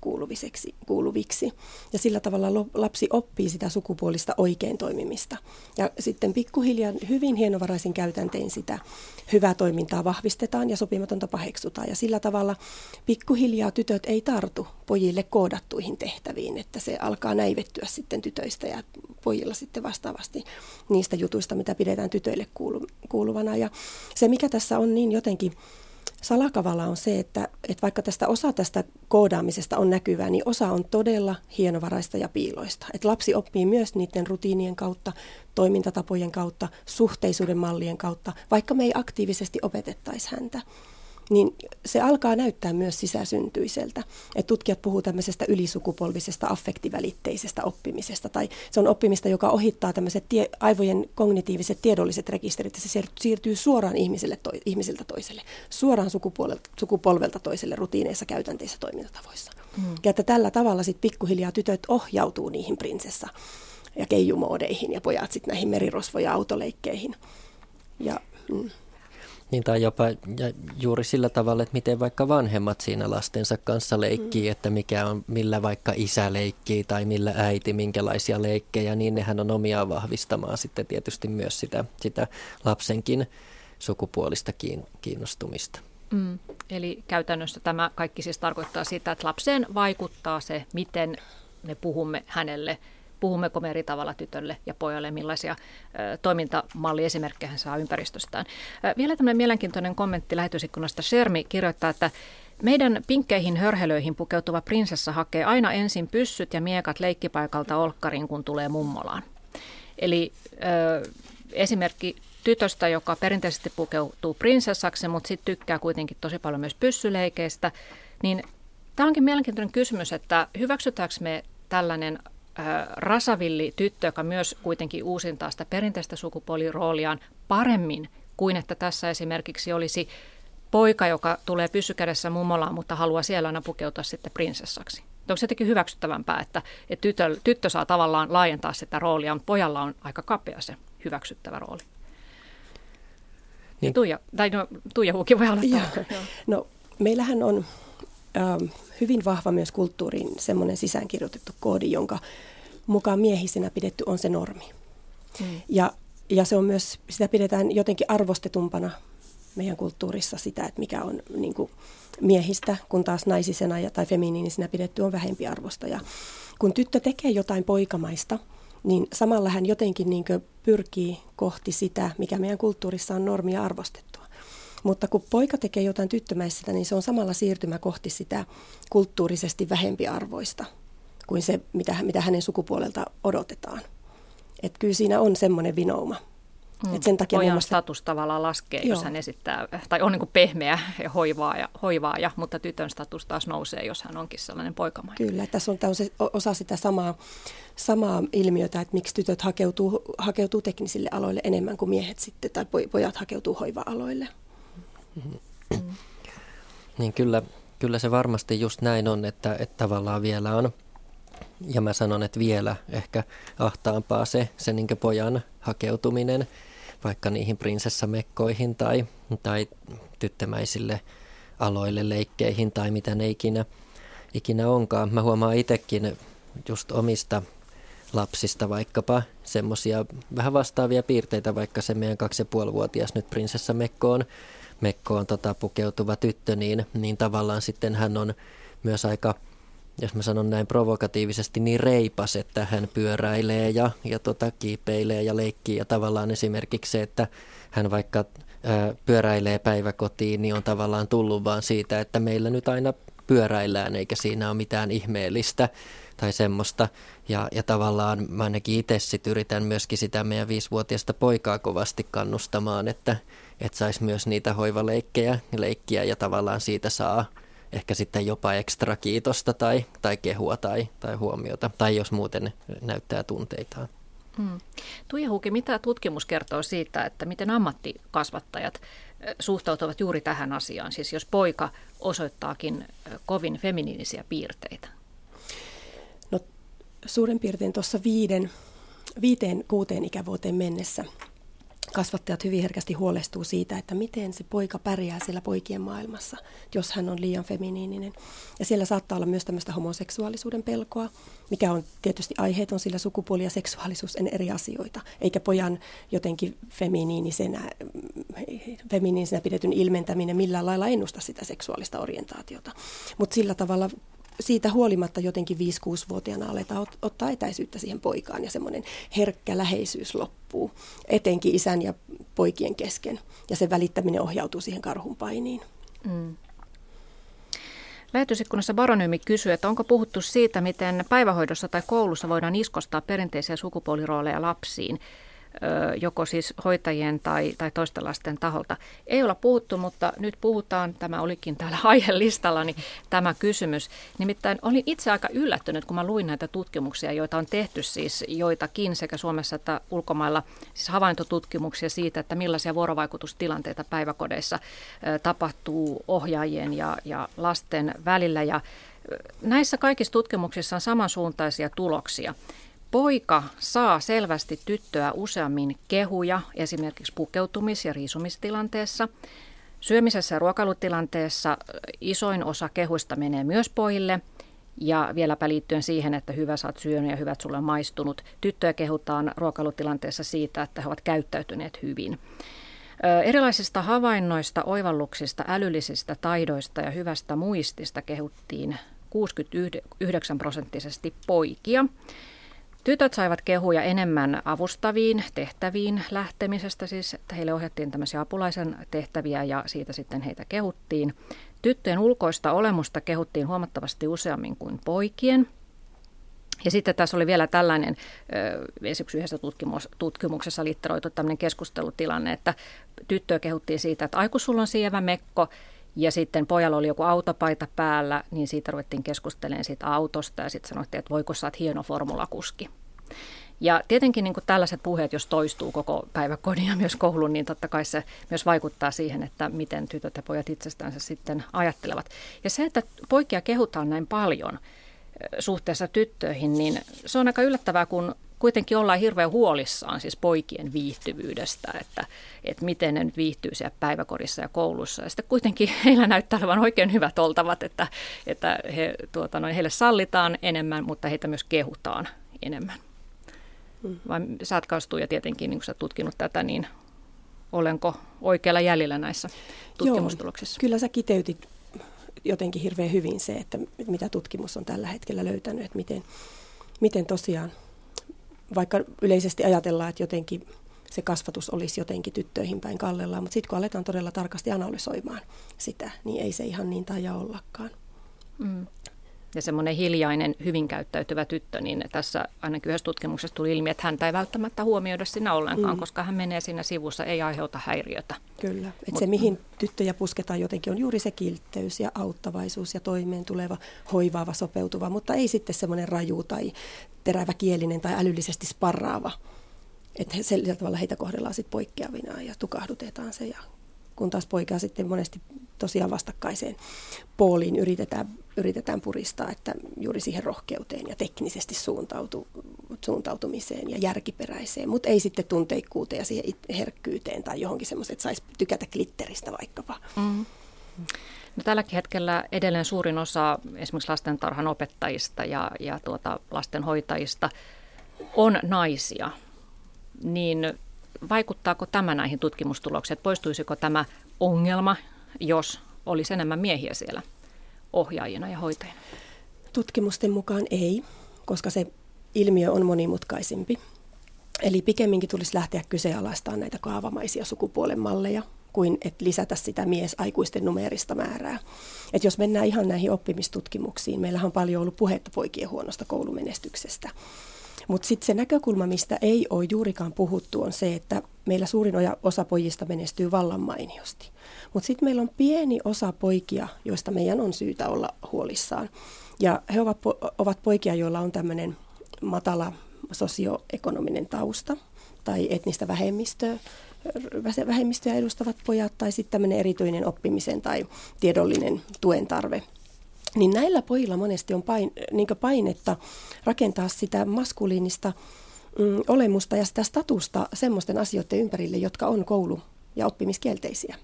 kuuluviksi ja sillä tavalla lapsi oppii sitä sukupuolista oikein toimimista ja sitten pikkuhiljaa hyvin hienovaraisin käytäntein sitä hyvää toimintaa vahvistetaan ja sopimatonta paheksutaan ja sillä tavalla pikkuhiljaa tytöt ei tartu pojille koodattuihin tehtäviin, että se alkaa näivettyä sitten tytöistä ja pojilla sitten vastaavasti niistä jutuista, mitä pidetään tytöille kuuluvana. Ja se, mikä tässä on niin jotenkin salakavala on se, että vaikka osa tästä koodaamisesta on näkyvää, niin osa on todella hienovaraista ja piiloista. Että lapsi oppii myös niiden rutiinien kautta, toimintatapojen kautta, suhteisuuden mallien kautta, vaikka me ei aktiivisesti opetettaisi häntä. Niin se alkaa näyttää myös sisäsyntyiseltä. Et tutkijat puhuu tämmöisestä ylisukupolvisesta affektivälitteisestä oppimisesta, tai se on oppimista, joka ohittaa tämmöiset aivojen kognitiiviset tiedolliset rekisterit, ja se siirtyy suoraan ihmisiltä toiselle, suoraan sukupolvelta toiselle rutiineissa, käytänteissä, toimintatavoissa. Ja että tällä tavalla sitten pikkuhiljaa tytöt ohjautuu niihin prinsessa- ja keijumoodeihin, ja pojat sitten näihin merirosvoja autoleikkeihin. Ja Niin tai jopa juuri sillä tavalla, että miten vaikka vanhemmat siinä lastensa kanssa leikkii, että mikä on, millä vaikka isä leikkii tai millä äiti, minkälaisia leikkejä, niin nehän on omiaan vahvistamaan sitten tietysti myös sitä lapsenkin sukupuolista kiinnostumista. Eli käytännössä tämä kaikki siis tarkoittaa sitä, että lapseen vaikuttaa se, miten me puhumme hänelle. Puhummeko me eri tavalla tytölle ja pojalle, millaisia toimintamalliesimerkkejä hän saa ympäristöstään. Vielä tämmöinen mielenkiintoinen kommentti lähetysikkunasta. Shermi kirjoittaa, että meidän pinkkeihin hörhelöihin pukeutuva prinsessa hakee aina ensin pyssyt ja miekat leikkipaikalta olkkariin, kun tulee mummolaan. Eli esimerkki tytöstä, joka perinteisesti pukeutuu prinsessaksi, mutta sitten tykkää kuitenkin tosi paljon myös pyssyleikeistä. Niin tämä onkin mielenkiintoinen kysymys, että hyväksytäänkö me tällainen rasavilli tyttö, joka myös kuitenkin uusintaa sitä perinteistä sukupuolirooliaan paremmin kuin että tässä esimerkiksi olisi poika, joka tulee pyssykädessä mummolaan, mutta haluaa siellä aina pukeutua sitten prinsessaksi. Onko se jotenkin hyväksyttävämpää, että tyttö saa tavallaan laajentaa sitä roolia, mutta pojalla on aika kapea se hyväksyttävä rooli? Niin. Tuija Huuki voi aloittaa. No, meillähän on hyvin vahva myös kulttuuriin semmoinen sisäänkirjoitettu koodi, jonka mukaan miehisenä pidetty on se normi. Ja se on myös, sitä pidetään jotenkin arvostetumpana meidän kulttuurissa sitä, että mikä on niin kuin miehistä, kun taas naisisena tai feminiinisenä pidetty on vähempi arvosta. Ja kun tyttö tekee jotain poikamaista, niin samalla hän jotenkin niin kuin pyrkii kohti sitä, mikä meidän kulttuurissa on normia arvostettua. Mutta kun poika tekee jotain tyttömäistä, niin se on samalla siirtymä kohti sitä kulttuurisesti vähempiarvoista kuin se, mitä hänen sukupuolelta odotetaan. Et kyllä siinä on semmoinen vinouma. Pojan status tavallaan laskee, jos hän esittää, tai on niin kuin pehmeä ja hoivaaja, mutta tytön status taas nousee, jos hän onkin sellainen poikamainen. Kyllä, tässä on, tämä on se, osa sitä samaa ilmiötä, että miksi tytöt hakeutuu teknisille aloille enemmän kuin miehet sitten, tai pojat hakeutuu hoiva-aloille. Niin kyllä Kyllä se varmasti just näin on, että tavallaan vielä on, ja mä sanon, että vielä ehkä ahtaampaa se niin kuin pojan hakeutuminen vaikka niihin prinsessamekkoihin tai tyttömäisille aloille, leikkeihin tai mitä ne ikinä onkaan. Mä huomaan itsekin just omista lapsista vaikkapa semmoisia vähän vastaavia piirteitä, vaikka se meidän 2,5-vuotias nyt prinsessamekkoon pukeutuva tyttö, niin tavallaan sitten hän on myös aika, jos mä sanon näin provokatiivisesti, niin reipas, että hän pyöräilee ja kiipeilee ja leikkii. Ja tavallaan esimerkiksi se, että hän vaikka pyöräilee päiväkotiin, niin on tavallaan tullut vaan siitä, että meillä nyt aina pyöräillään, eikä siinä ole mitään ihmeellistä tai semmoista. Ja tavallaan mä ainakin itse sit yritän myöskin sitä meidän 5-vuotiaista poikaa kovasti kannustamaan, että saisi myös niitä hoivaleikkejä ja tavallaan siitä saa ehkä sitten jopa ekstra kiitosta tai kehua tai huomiota, tai jos muuten näyttää tunteitaan. Tuija Huuki, mitä tutkimus kertoo siitä, että miten ammattikasvattajat suhtautuvat juuri tähän asiaan, siis jos poika osoittaakin kovin feminiinisiä piirteitä? No, suurin piirtein tuossa 5-6 ikävuoteen mennessä kasvattajat hyvin herkästi huolestuu siitä, että miten se poika pärjää siellä poikien maailmassa, jos hän on liian feminiininen. Ja siellä saattaa olla myös tämmöistä homoseksuaalisuuden pelkoa, mikä on tietysti aiheeton, sillä sukupuoli ja seksuaalisuus on eri asioita. Eikä pojan jotenkin feminiinisenä pidetyn ilmentäminen millään lailla ennusta sitä seksuaalista orientaatiota. Mutta sillä tavalla siitä huolimatta jotenkin 5-6-vuotiaana aletaan ottaa etäisyyttä siihen poikaan ja semmoinen herkkä läheisyys loppuu, etenkin isän ja poikien kesken. Ja sen välittäminen ohjautuu siihen karhunpainiin. Lähetysikkunassa baronyymi kysyy, että onko puhuttu siitä, miten päivähoidossa tai koulussa voidaan iskostaa perinteisiä sukupuolirooleja lapsiin, joko siis hoitajien tai toisten lasten taholta. Ei olla puhuttu, mutta nyt puhutaan, tämä olikin täällä aihelistalla, niin tämä kysymys. Nimittäin olin itse aika yllättynyt, kun mä luin näitä tutkimuksia, joita on tehty siis joitakin sekä Suomessa että ulkomailla, siis havaintotutkimuksia siitä, että millaisia vuorovaikutustilanteita päiväkodeissa tapahtuu ohjaajien ja lasten välillä. Ja näissä kaikissa tutkimuksissa on samansuuntaisia tuloksia. Poika saa selvästi tyttöä useammin kehuja, esimerkiksi pukeutumis- ja riisumistilanteessa. Syömisessä ja ruokailutilanteessa isoin osa kehuista menee myös pojille. Ja vieläpä liittyen siihen, että hyvä sä oot syönyt ja hyvät sulle on maistunut. Tyttöjä kehutaan ruokailutilanteessa siitä, että he ovat käyttäytyneet hyvin. Erilaisista havainnoista, oivalluksista, älyllisistä taidoista ja hyvästä muistista kehuttiin 69% poikia. Tytöt saivat kehuja enemmän avustaviin tehtäviin lähtemisestä, siis että heille ohjattiin tämmöisiä apulaisen tehtäviä ja siitä sitten heitä kehuttiin. Tyttöjen ulkoista olemusta kehuttiin huomattavasti useammin kuin poikien. Ja sitten tässä oli vielä tällainen, esimerkiksi yhdessä tutkimuksessa litteroitu tämmöinen keskustelutilanne, että tyttöä kehuttiin siitä, että aiku sulla on sievä mekko. Ja sitten pojalla oli joku autopaita päällä, niin siitä ruvettiin keskustelemaan siitä autosta ja sitten sanottiin, että voiko sä oot hieno formulakuski. Ja tietenkin niin kuin tällaiset puheet, jos toistuu koko päiväkodin ja myös koulun, niin totta kai se myös vaikuttaa siihen, että miten tytöt ja pojat itsestänsä sitten ajattelevat. Ja se, että poikia kehutaan näin paljon suhteessa tyttöihin, niin se on aika yllättävää, kun kuitenkin ollaan hirveän huolissaan siis poikien viihtyvyydestä, että miten ne nyt viihtyy siellä päiväkodissa ja koulussa. Ja sitten kuitenkin heillä näyttää olevan oikein hyvät oltavat, että he, heille sallitaan enemmän, mutta heitä myös kehutaan enemmän. Vai sä oot Kastuja tietenkin, niin kun sä oot tutkinut tätä, niin olenko oikealla jäljellä näissä tutkimustuloksissa? Joo, kyllä sä kiteytit jotenkin hirveän hyvin se, että mitä tutkimus on tällä hetkellä löytänyt, että miten tosiaan, vaikka yleisesti ajatellaan, että jotenkin se kasvatus olisi jotenkin tyttöihin päin kallellaan, mutta sitten kun aletaan todella tarkasti analysoimaan sitä, niin ei se ihan niin taida ollakaan. Ja semmoinen hiljainen, hyvin käyttäytyvä tyttö, niin tässä ainakin yhdessä tutkimuksessa tuli ilmi, että häntä ei välttämättä huomioida siinä ollenkaan, koska hän menee siinä sivussa, ei aiheuta häiriötä. Kyllä, että se mihin tyttöjä pusketaan jotenkin on juuri se kiltteys ja auttavaisuus ja toimeen tuleva, hoivaava, sopeutuva, mutta ei sitten semmoinen raju tai teräväkielinen tai älyllisesti sparraava. Että sillä tavalla heitä kohdellaan sitten poikkeavina ja tukahdutetaan se ja kun taas poikaa sitten monesti tosiaan vastakkaiseen pooliin yritetään puristaa, että juuri siihen rohkeuteen ja teknisesti suuntautumiseen ja järkiperäiseen, mutta ei sitten tunteikkuuteen ja siihen herkkyyteen tai johonkin semmoiseen, että saisi tykätä glitteristä vaikkapa. Mm. No, tälläkin hetkellä edelleen suurin osa esimerkiksi lastentarhan opettajista ja lastenhoitajista on naisia, niin vaikuttaako tämä näihin tutkimustuloksiin, että poistuisiko tämä ongelma, jos olisi enemmän miehiä siellä ohjaajina ja hoitajina? Tutkimusten mukaan ei, koska se ilmiö on monimutkaisempi. Eli pikemminkin tulisi lähteä kyseenalaistamaan näitä kaavamaisia sukupuolen malleja, kuin että lisätä sitä miesaikuisten numeerista määrää. Et jos mennään ihan näihin oppimistutkimuksiin, meillähän on paljon ollut puhetta poikien huonosta koulumenestyksestä. Mutta sitten se näkökulma, mistä ei ole juurikaan puhuttu, on se, että meillä suurin osa pojista menestyy vallan mainiosti. Mutta sitten meillä on pieni osa poikia, joista meidän on syytä olla huolissaan. Ja he ovat poikia, joilla on tämmöinen matala sosioekonominen tausta tai etnistä vähemmistöä edustavat pojat tai sitten tämmöinen erityinen oppimisen tai tiedollinen tuen tarve. Niin näillä pojilla monesti on painetta rakentaa sitä maskuliinista olemusta ja sitä statusta semmoisten asioiden ympärille, jotka on koulu- ja oppimiskielteisiä.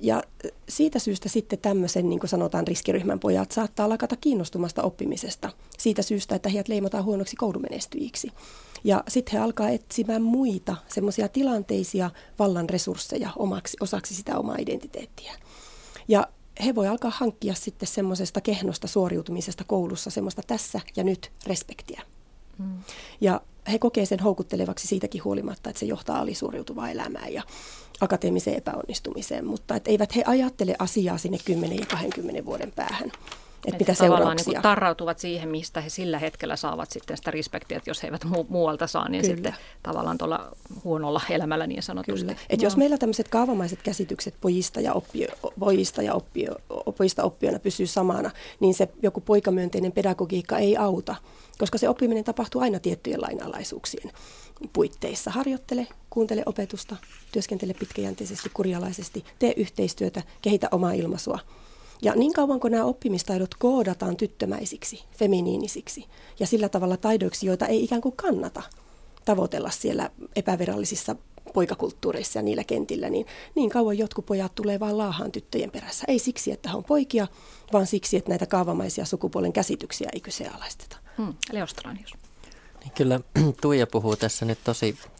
Ja siitä syystä sitten tämmöisen, niin kuin sanotaan, riskiryhmän pojat saattaa lakata kiinnostumasta oppimisesta. Siitä syystä, että heidät leimataan huonoksi koulumenestyjiksi. Ja sitten he alkaa etsimään muita semmoisia tilanteisia vallan resursseja osaksi sitä omaa identiteettiä. Ja he voi alkaa hankkia sitten semmoisesta kehnosta suoriutumisesta koulussa semmoista tässä ja nyt respektiä. Mm. Ja he kokee sen houkuttelevaksi siitäkin huolimatta, että se johtaa alisuoriutuvaa elämää ja akateemiseen epäonnistumiseen. Mutta et eivät he ajattele asiaa sinne 10 ja 20 vuoden päähän. Että mitä seurauksia. Niin kuin tarrautuvat siihen, mistä he sillä hetkellä saavat sitten sitä respektiä, että jos he eivät muualta saa, niin kyllä, sitten tavallaan tuolla huonolla elämällä niin sanotusti. Kyllä. Et jos meillä tämmöiset kaavamaiset käsitykset pojista oppijoina pysyy samana, niin se joku poikamyönteinen pedagogiikka ei auta, koska se oppiminen tapahtuu aina tiettyjen lainalaisuuksien puitteissa. Harjoittele, kuuntele opetusta, työskentele pitkäjänteisesti, kurialaisesti, tee yhteistyötä, kehitä omaa ilmaisua. Ja niin kauan kuin nämä oppimistaidot koodataan tyttömäisiksi, feminiinisiksi ja sillä tavalla taidoiksi, joita ei ikään kuin kannata tavoitella siellä epävirallisissa poikakulttuureissa ja niillä kentillä, niin kauan jotkut pojat tulee vaan laahaan tyttöjen perässä. Ei siksi, että he on poikia, vaan siksi, että näitä kaavamaisia sukupuolen käsityksiä ei kyseenalaisteta. Leo Stranius. Niin kyllä Tuija puhuu tässä nyt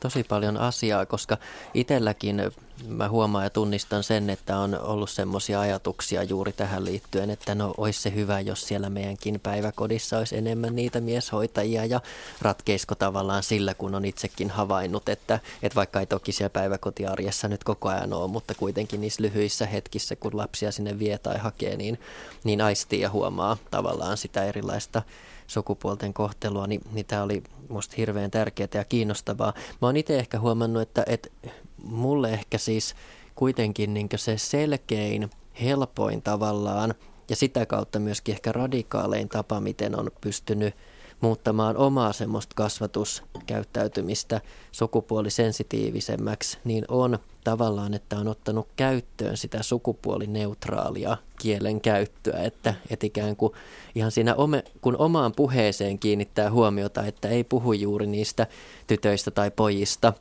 tosi paljon asiaa, koska itselläkin mä huomaan ja tunnistan sen, että on ollut semmoisia ajatuksia juuri tähän liittyen, että no olisi se hyvä, jos siellä meidänkin päiväkodissa olisi enemmän niitä mieshoitajia ja ratkeisko tavallaan sillä, kun on itsekin havainnut, että vaikka ei toki siellä päiväkotiarjessa nyt koko ajan ole, mutta kuitenkin niissä lyhyissä hetkissä, kun lapsia sinne vie tai hakee, niin aistii ja huomaa tavallaan sitä erilaista sukupuolten kohtelua, niin tämä oli musta hirveän tärkeää ja kiinnostavaa. Mä oon itse ehkä huomannut, että mulle ehkä siis kuitenkin niin se selkein, helpoin tavallaan ja sitä kautta myöskin ehkä radikaalein tapa, miten on pystynyt muuttamaan omaa semmoista kasvatuskäyttäytymistä sukupuolisensitiivisemmäksi, niin on tavallaan, että on ottanut käyttöön sitä sukupuolineutraalia kielen käyttöä, että ikään kuin ihan siinä kun omaan puheeseen kiinnittää huomiota, että ei puhu juuri niistä tytöistä tai pojista,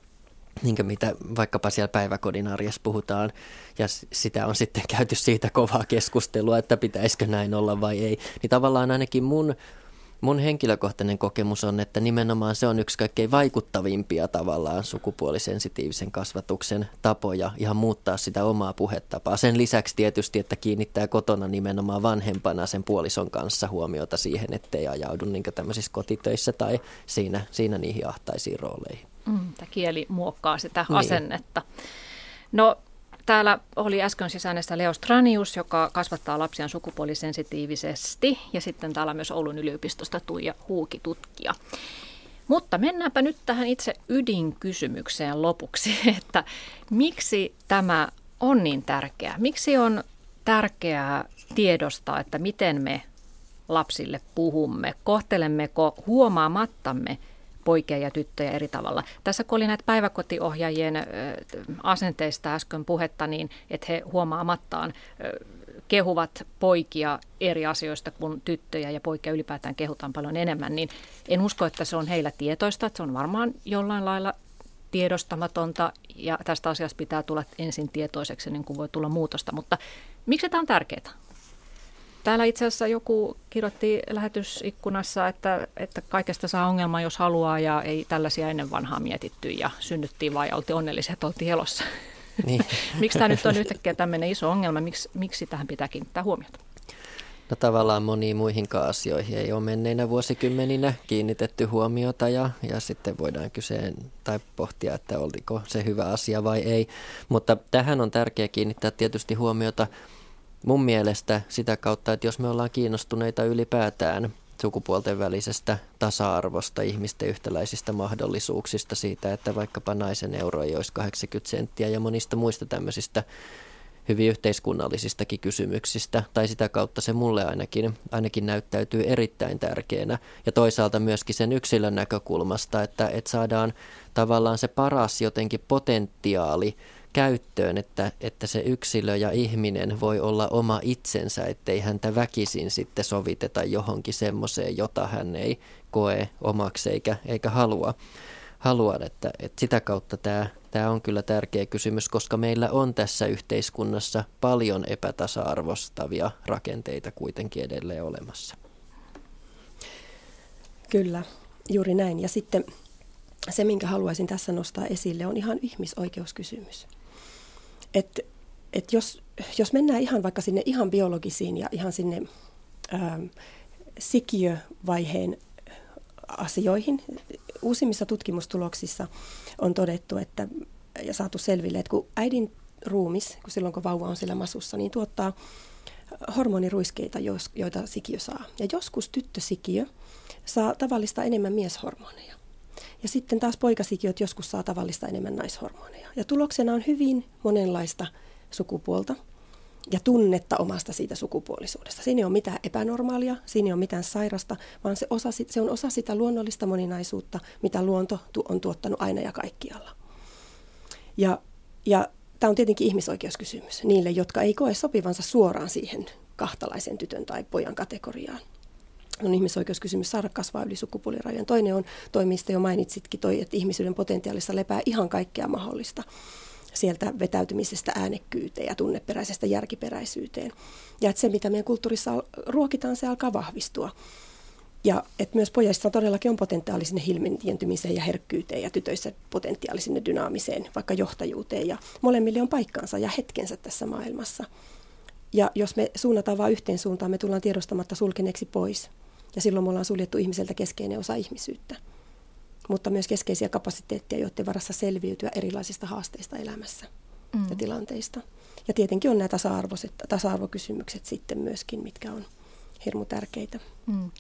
niinkö mitä vaikkapa siellä päiväkodin arjessa puhutaan, ja sitä on sitten käyty siitä kovaa keskustelua, että pitäisikö näin olla vai ei, niin tavallaan ainakin mun henkilökohtainen kokemus on, että nimenomaan se on yksi kaikkein vaikuttavimpia tavallaan sukupuolisensitiivisen kasvatuksen tapoja ihan muuttaa sitä omaa puhetapaa. Sen lisäksi tietysti, että kiinnittää kotona nimenomaan vanhempana sen puolison kanssa huomiota siihen, ettei ajaudu niin kuin tämmöisissä kotitöissä tai siinä niihin ahtaisiin rooleihin. Tämä kieli muokkaa sitä asennetta. No, täällä oli äsken sisäänessä Leo Stranius, joka kasvattaa lapsiaan sukupuolisensitiivisesti, ja sitten täällä myös Oulun yliopistosta Tuija Huuki, tutkija. Mutta mennäänpä nyt tähän itse ydinkysymykseen lopuksi, että miksi tämä on niin tärkeää? Miksi on tärkeää tiedostaa, että miten me lapsille puhumme, kohtelemmeko huomaamattamme poikia ja tyttöjä eri tavalla. Tässä kun oli näitä päiväkotiohjaajien asenteista äsken puhetta, niin että he huomaamattaan kehuvat poikia eri asioista kuin tyttöjä ja poikia ylipäätään kehutaan paljon enemmän, niin en usko, että se on heillä tietoista, että se on varmaan jollain lailla tiedostamatonta ja tästä asiasta pitää tulla ensin tietoiseksi, niin kuin voi tulla muutosta, mutta miksi tämä on tärkeää? Täällä itse asiassa joku kirjoitti lähetysikkunassa, että kaikesta saa ongelman, jos haluaa, ja ei tällaisia ennen vanhaa mietitty, ja synnyttiin vaan ja oltiin onnellisia, että oltiin elossa. Niin. Miksi tämä nyt on yhtäkkiä tämmöinen iso ongelma? Miksi tähän pitää kiinnittää huomiota? No tavallaan moniin muihinkaan asioihin ei ole menneinä vuosikymmeninä kiinnitetty huomiota ja sitten voidaan pohtia, että oliko se hyvä asia vai ei. Mutta tähän on tärkeää kiinnittää tietysti huomiota mun mielestä sitä kautta, että jos me ollaan kiinnostuneita ylipäätään sukupuolten välisestä tasa-arvosta, ihmisten yhtäläisistä mahdollisuuksista, siitä, että vaikkapa naisen euro ei olisi 80 senttiä ja monista muista tämmöisistä hyvin yhteiskunnallisistakin kysymyksistä, tai sitä kautta se mulle ainakin näyttäytyy erittäin tärkeänä. Ja toisaalta myöskin sen yksilön näkökulmasta, että saadaan tavallaan se paras jotenkin potentiaali käyttöön, että se yksilö ja ihminen voi olla oma itsensä, ettei häntä väkisin sitten soviteta johonkin semmoiseen, jota hän ei koe omaksi eikä halua. Että sitä kautta tämä on kyllä tärkeä kysymys, koska meillä on tässä yhteiskunnassa paljon epätasa-arvostavia rakenteita kuitenkin edelleen olemassa. Kyllä, juuri näin. Ja sitten se, minkä haluaisin tässä nostaa esille, on ihan ihmisoikeuskysymys. Et jos mennään ihan vaikka sinne ihan biologisiin ja ihan sinne sikiövaiheen asioihin, uusimmissa tutkimustuloksissa on todettu ja saatu selville, että kun äidin ruumis, kun silloin kun vauva on siellä masussa, niin tuottaa hormoniruiskeita, joita sikiö saa. Ja joskus tyttösikiö saa tavallista enemmän mieshormoneja. Ja sitten taas poikasikiöt joskus saa tavallista enemmän naishormoneja. Ja tuloksena on hyvin monenlaista sukupuolta ja tunnetta omasta siitä sukupuolisuudesta. Siinä ei ole mitään epänormaalia, siinä ei ole mitään sairasta, vaan se on osa sitä luonnollista moninaisuutta, mitä luonto on tuottanut aina ja kaikkialla. Ja tämä on tietenkin ihmisoikeuskysymys niille, jotka ei koe sopivansa suoraan siihen kahtalaisen tytön tai pojan kategoriaan. On ihmisoikeuskysymys saada kasvaa yli sukupuolirajojen. Toinen on toi, mistä jo mainitsitkin, että ihmisyyden potentiaalissa lepää ihan kaikkea mahdollista. Sieltä vetäytymisestä äänekkyyteen ja tunneperäisestä järkiperäisyyteen. Ja että se, mitä meidän kulttuurissa ruokitaan, se alkaa vahvistua. Ja että myös pojissa todellakin on potentiaali sinne hilmentymiseen ja herkkyyteen ja tytöissä potentiaali sinne dynaamiseen, vaikka johtajuuteen. Ja molemmille on paikkansa ja hetkensä tässä maailmassa. Ja jos me suunnataan vain yhteen suuntaan, me tullaan tiedostamatta sulkeneeksi pois. Ja silloin me ollaan suljettu ihmiseltä keskeinen osa ihmisyyttä, mutta myös keskeisiä kapasiteetteja, joiden varassa selviytyä erilaisista haasteista elämässä ja tilanteista. Ja tietenkin on nämä tasa-arvokysymykset sitten myöskin, mitkä on hirmu tärkeitä.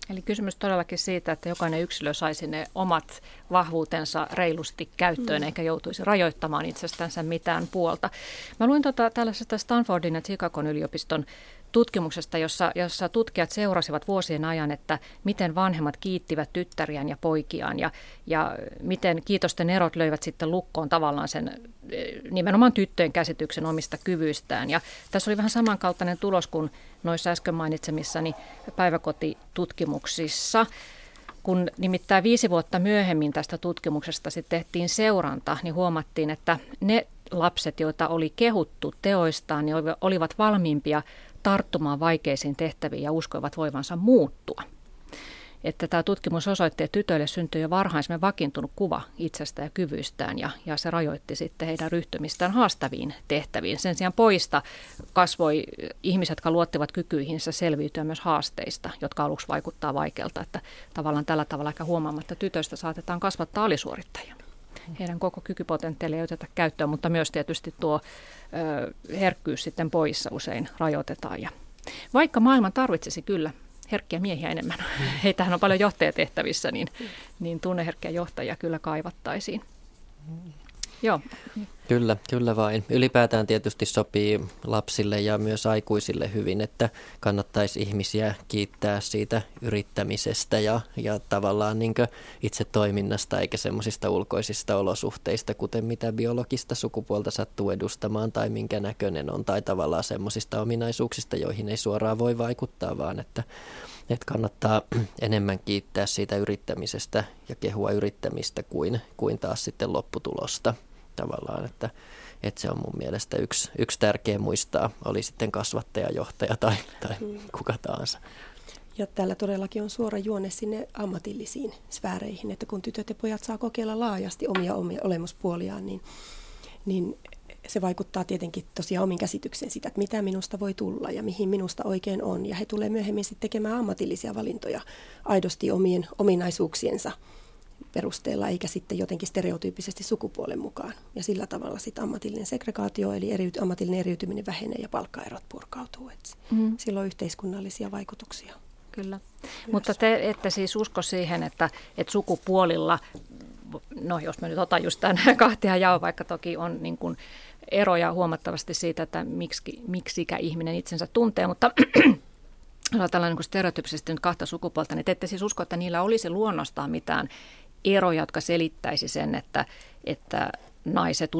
Eli kysymys todellakin siitä, että jokainen yksilö saisi ne omat vahvuutensa reilusti käyttöön, eikä joutuisi rajoittamaan itsestänsä mitään puolta. Mä luin tällaisesta Stanfordin ja Chicagon yliopiston tutkimuksesta, jossa tutkijat seurasivat vuosien ajan, että miten vanhemmat kiittivät tyttäriään ja poikiaan ja miten kiitosten erot löivät sitten lukkoon tavallaan sen nimenomaan tyttöjen käsityksen omista kyvyistään. Ja tässä oli vähän samankaltainen tulos kuin noissa äsken mainitsemissani päiväkotitutkimuksissa, kun nimittäin 5 vuotta myöhemmin tästä tutkimuksesta sitten tehtiin seuranta, niin huomattiin, että ne lapset, joita oli kehuttu teoistaan, niin olivat valmiimpia tarttumaan vaikeisiin tehtäviin ja uskoivat voivansa muuttua. Että tämä tutkimus osoitti, että tytöille syntyi jo varhaisemmin vakiintunut kuva itsestä ja kyvyistään, ja se rajoitti sitten heidän ryhtymistään haastaviin tehtäviin. Sen sijaan poista kasvoi ihmiset, jotka luottivat kykyihinsä selviytyä myös haasteista, jotka aluksi vaikuttaa vaikealta. Että tavallaan tällä tavalla aika huomaamatta tytöistä saatetaan kasvattaa alisuorittajia. Heidän koko kykypotentiaalia ei oteta käyttöön, mutta myös tietysti tuo herkkyys sitten poissa usein rajoitetaan. Ja vaikka maailma tarvitsisi kyllä herkkiä miehiä enemmän, heitähän on paljon johtajatehtävissä, niin tunneherkkiä johtajia kyllä kaivattaisiin. Joo. Kyllä, kyllä vain. Ylipäätään tietysti sopii lapsille ja myös aikuisille hyvin, että kannattaisi ihmisiä kiittää siitä yrittämisestä ja tavallaan niin kuin itse toiminnasta eikä semmoisista ulkoisista olosuhteista, kuten mitä biologista sukupuolta sattuu edustamaan tai minkä näköinen on tai tavallaan semmoisista ominaisuuksista, joihin ei suoraan voi vaikuttaa, vaan että kannattaa enemmän kiittää siitä yrittämisestä ja kehua yrittämistä kuin taas sitten lopputulosta. Tavallaan, että se on mun mielestä yksi tärkeä muistaa, oli sitten kasvattaja, johtaja tai kuka tahansa. Ja tällä todellakin on suora juone sinne ammatillisiin sfääreihin, että kun tytöt ja pojat saa kokeilla laajasti omia olemuspuoliaan, niin se vaikuttaa tietenkin tosiaan omin käsitykseen sitä, että mitä minusta voi tulla ja mihin minusta oikein on. Ja he tulee myöhemmin sitten tekemään ammatillisia valintoja aidosti omien ominaisuuksiensa perusteella, eikä sitten jotenkin stereotyyppisesti sukupuolen mukaan. Ja sillä tavalla sitten ammatillinen segregaatio, eli ammatillinen eriytyminen vähenee ja palkkaerot purkautuu. Sillä on yhteiskunnallisia vaikutuksia. Kyllä. Myös. Mutta te ette siis usko siihen, että sukupuolilla, no jos mä nyt otan just tämän kahtia jaon, vaikka toki on niin kuin eroja huomattavasti siitä, että miksikä ihminen itsensä tuntee, mutta ajatellaan niin kuin stereotyyppisesti nyt kahta sukupuolta, niin te ette siis usko, että niillä olisi luonnostaan mitään eroja, jotka selittäisi sen, että naiset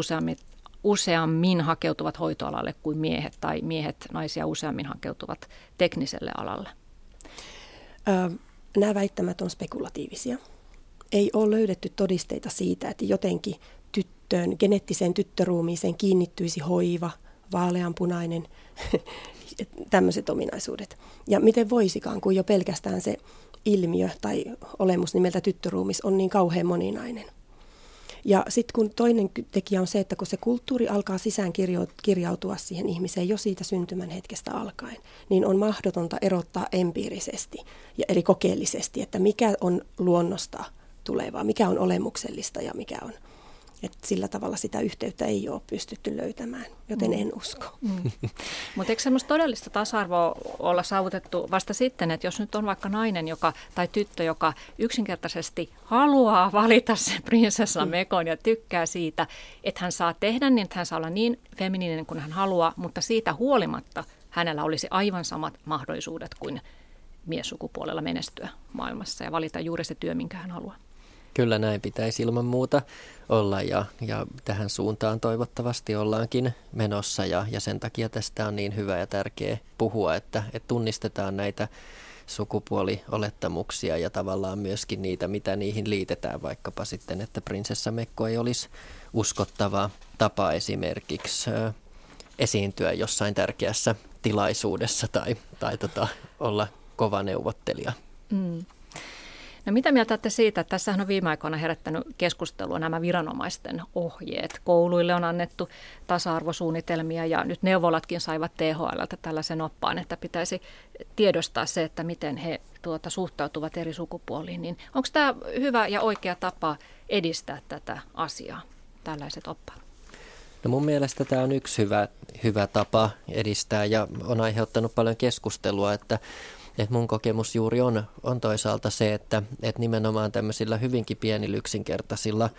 useammin hakeutuvat hoitoalalle kuin miehet, tai miehet naisia useammin hakeutuvat tekniselle alalle? Nämä väittämät on spekulatiivisia. Ei ole löydetty todisteita siitä, että jotenkin geneettiseen tyttöruumiiseen kiinnittyisi hoiva, vaaleanpunainen, tämmöiset ominaisuudet. Ja miten voisikaan, kun jo pelkästään se ilmiö tai olemus nimeltä tyttöruumis on niin kauhean moninainen. Ja sitten kun toinen tekijä on se, että kun se kulttuuri alkaa sisään kirjautua siihen ihmiseen jo siitä syntymän hetkestä alkaen, niin on mahdotonta erottaa empiirisesti, eli kokeellisesti, että mikä on luonnosta tulevaa, mikä on olemuksellista ja mikä on. Et sillä tavalla sitä yhteyttä ei ole pystytty löytämään, joten en usko. Mutta eikö semmoista todellista tasa-arvoa olla saavutettu vasta sitten, että jos nyt on vaikka nainen tai tyttö, joka yksinkertaisesti haluaa valita sen prinsessamekon ja tykkää siitä, että hän saa tehdä niin, että hän saa olla niin feminiininen kuin hän haluaa, mutta siitä huolimatta hänellä olisi aivan samat mahdollisuudet kuin miessukupuolella menestyä maailmassa ja valita juuri se työ, minkä hän haluaa. Kyllä näin pitäisi ilman muuta olla ja tähän suuntaan toivottavasti ollaankin menossa ja sen takia tästä on niin hyvä ja tärkeä puhua, että tunnistetaan näitä sukupuoliolettamuksia ja tavallaan myöskin niitä, mitä niihin liitetään, vaikkapa sitten, että prinsessamekko ei olisi uskottava tapa esimerkiksi esiintyä jossain tärkeässä tilaisuudessa tai olla kova neuvottelija. No mitä mieltä olette siitä, että tässähän on viime aikoina herättänyt keskustelua nämä viranomaisten ohjeet. Kouluille on annettu tasa-arvosuunnitelmia ja nyt neuvolatkin saivat THL:ltä tällaisen oppaan, että pitäisi tiedostaa se, että miten he suhtautuvat eri sukupuoliin. Niin onko tämä hyvä ja oikea tapa edistää tätä asiaa, tällaiset oppaat? No mun mielestä tämä on yksi hyvä tapa edistää ja on aiheuttanut paljon keskustelua, että mun kokemus juuri on toisaalta se, että nimenomaan tämmöisillä hyvinkin pienillä yksinkertaisilla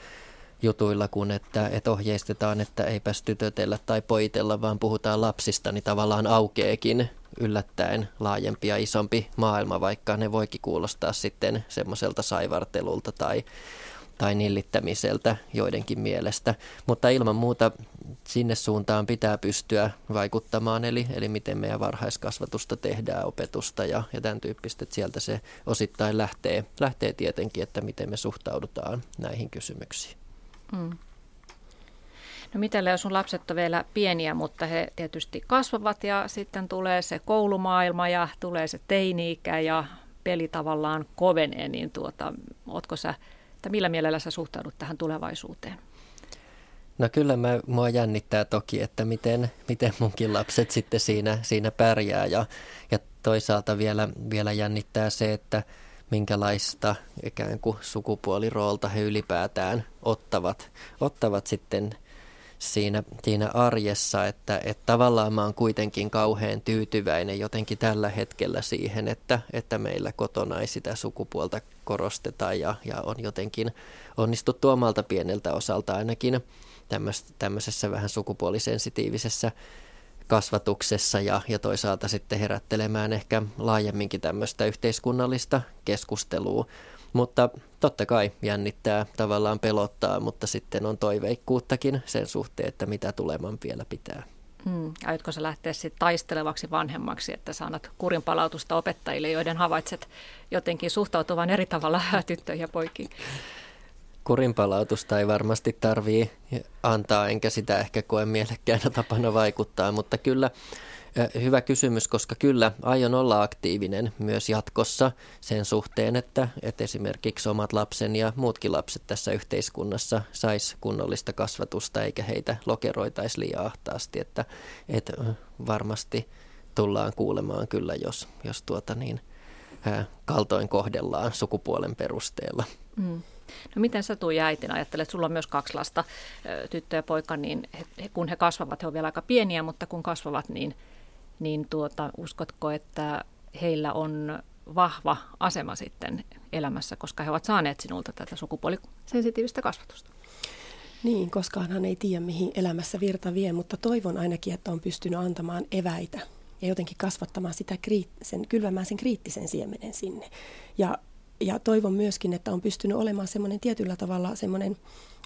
jutuilla, kun että ohjeistetaan, että eipäs tytötellä tai poitella, vaan puhutaan lapsista, niin tavallaan aukeekin yllättäen laajempi ja isompi maailma, vaikka ne voikin kuulostaa sitten semmoiselta saivartelulta tai nillittämiseltä joidenkin mielestä, mutta ilman muuta sinne suuntaan pitää pystyä vaikuttamaan, eli miten meidän varhaiskasvatusta tehdään, opetusta ja tämän tyyppistä, että sieltä se osittain lähtee tietenkin, että miten me suhtaudutaan näihin kysymyksiin. No miten Leo, sun lapset on vielä pieniä, mutta he tietysti kasvavat ja sitten tulee se koulumaailma ja tulee se teini-ikä ja peli tavallaan kovenee, niin ootko sä millä mielellä sä suhtaudut tähän tulevaisuuteen? No kyllä mua jännittää toki, että miten munkin lapset sitten siinä pärjää ja toisaalta vielä jännittää se, että minkälaista ikään kuin sukupuoliroolta he ylipäätään ottavat sitten siinä arjessa, että tavallaan mä oon kuitenkin kauhean tyytyväinen jotenkin tällä hetkellä siihen, että meillä kotona ei sitä sukupuolta korosteta ja on jotenkin onnistuttu omalta pieneltä osalta ainakin tämmöisessä vähän sukupuolisensitiivisessä kasvatuksessa ja toisaalta sitten herättelemään ehkä laajemminkin tämmöistä yhteiskunnallista keskustelua. Mutta totta kai jännittää, tavallaan pelottaa, mutta sitten on toiveikkuuttakin sen suhteen, että mitä tuleman vielä pitää. Aiotko sä lähteä sitten taistelevaksi vanhemmaksi, että sä annat kurinpalautusta opettajille, joiden havaitset jotenkin suhtautuvan eri tavalla tyttöihin ja poikiin? Kurinpalautusta ei varmasti tarvitse antaa, enkä sitä ehkä koe mielekkäänä tapana vaikuttaa, mutta kyllä hyvä kysymys, koska kyllä aion olla aktiivinen myös jatkossa sen suhteen, että esimerkiksi omat lapsen ja muutkin lapset tässä yhteiskunnassa sais kunnollista kasvatusta eikä heitä lokeroitaisi liian ahtaasti, että varmasti tullaan kuulemaan kyllä, jos kaltoin kohdellaan sukupuolen perusteella. No miten sä Tuija äitinä ajattelet, sulla on myös 2 lasta, tyttö ja poika, niin kun he kasvavat, he ovat vielä aika pieniä, mutta kun kasvavat, niin uskotko, että heillä on vahva asema sitten elämässä, koska he ovat saaneet sinulta tätä sukupuolisensitiivistä kasvatusta? Niin, koskaan hän ei tiedä, mihin elämässä virta vie, mutta toivon ainakin, että on pystynyt antamaan eväitä ja jotenkin kasvattamaan sitä, kylvämään sen kriittisen siemenen sinne. Ja toivon myöskin, että on pystynyt olemaan semmoinen tietyllä tavalla semmoinen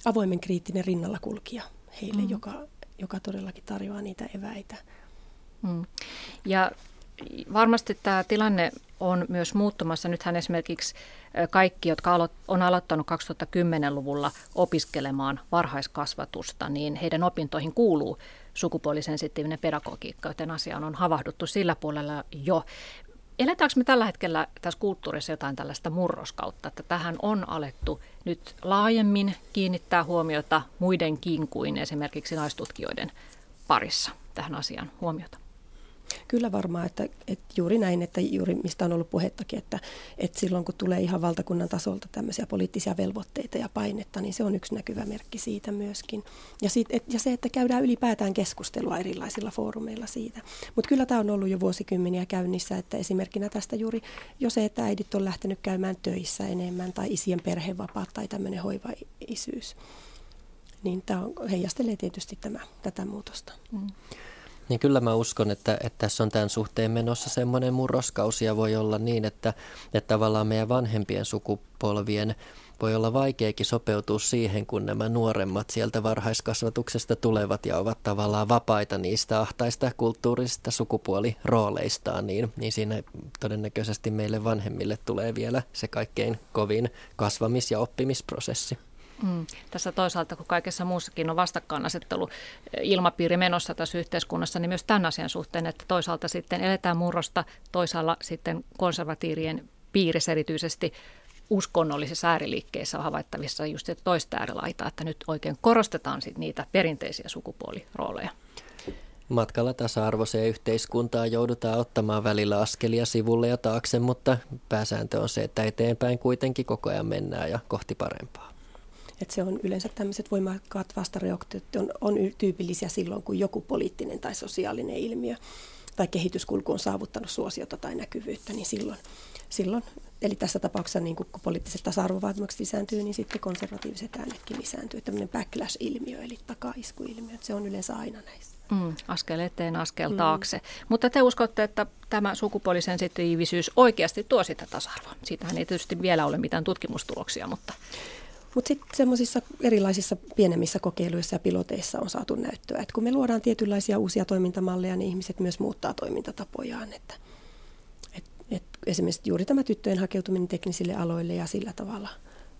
avoimen kriittinen rinnallakulkija heille, joka todellakin tarjoaa niitä eväitä. Ja varmasti tämä tilanne on myös muuttumassa. Nythän esimerkiksi kaikki, jotka on aloittanut 2010-luvulla opiskelemaan varhaiskasvatusta, niin heidän opintoihin kuuluu sukupuolisensitiivinen pedagogiikka, joten asiaan on havahduttu sillä puolella jo. Eletäänkö me tällä hetkellä tässä kulttuurissa jotain tällaista murroskautta, että tähän on alettu nyt laajemmin kiinnittää huomiota muidenkin kuin esimerkiksi naistutkijoiden parissa tähän asiaan huomiota? Kyllä varmaan, että juuri näin, että juuri mistä on ollut puhettakin, että silloin kun tulee ihan valtakunnan tasolta tämmöisiä poliittisia velvoitteita ja painetta, niin se on yksi näkyvä merkki siitä myöskin. Ja se, että käydään ylipäätään keskustelua erilaisilla foorumeilla siitä. Mutta kyllä tämä on ollut jo vuosikymmeniä käynnissä, että esimerkkinä tästä juuri jo se, että äidit on lähtenyt käymään töissä enemmän tai isien perhevapaat tai tämmöinen hoivaisyys. Niin tämä heijastelee tietysti tätä muutosta. Niin kyllä mä uskon, että tässä on tämän suhteen menossa semmoinen murroskausi ja voi olla niin, että tavallaan meidän vanhempien sukupolvien voi olla vaikeakin sopeutua siihen, kun nämä nuoremmat sieltä varhaiskasvatuksesta tulevat ja ovat tavallaan vapaita niistä ahtaista kulttuurisista sukupuolirooleistaan, niin siinä todennäköisesti meille vanhemmille tulee vielä se kaikkein kovin kasvamis- ja oppimisprosessi. Tässä toisaalta, kun kaikessa muussakin on vastakkainasettelu ilmapiiri menossa tässä yhteiskunnassa, niin myös tämän asian suhteen, että toisaalta sitten eletään murrosta, toisaalla sitten konservatiivien piirissä erityisesti uskonnollisissa ääriliikkeissä on havaittavissa just toista äärilaitaa, että nyt oikein korostetaan sit niitä perinteisiä sukupuolirooleja. Matkalla tasa-arvoiseen yhteiskuntaan joudutaan ottamaan välillä askelia sivulle ja taakse, mutta pääsääntö on se, että eteenpäin kuitenkin koko ajan mennään ja kohti parempaa. Että se on yleensä tämmöiset voimakkaat vastareaktiot on tyypillisiä silloin, kun joku poliittinen tai sosiaalinen ilmiö tai kehityskulku on saavuttanut suosiota tai näkyvyyttä, niin silloin eli tässä tapauksessa niin kun poliittiset tasa-arvovaatimukset lisääntyy, niin sitten konservatiiviset äänetkin lisääntyy. Tämmöinen backlash-ilmiö eli takaiskuilmiö, että se on yleensä aina näissä. Askel eteen, askel taakse. Mutta te uskotte, että tämä sukupuolisensitiivisyys oikeasti tuo sitä tasa-arvoa. Siitähän ei tietysti vielä ole mitään tutkimustuloksia, mutta... Mutta sitten semmoisissa erilaisissa pienemmissä kokeiluissa ja piloteissa on saatu näyttöä, että kun me luodaan tietynlaisia uusia toimintamalleja, niin ihmiset myös muuttaa toimintatapojaan. Et esimerkiksi juuri tämä tyttöjen hakeutuminen teknisille aloille ja sillä tavalla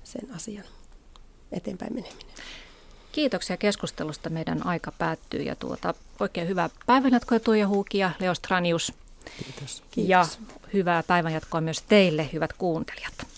sen asian eteenpäin meneminen. Kiitoksia keskustelusta. Meidän aika päättyy ja oikein hyvää päivänjatkoa Tuija Huuki ja Leo Stranius. Kiitos. Ja hyvää päivänjatkoa myös teille, hyvät kuuntelijat.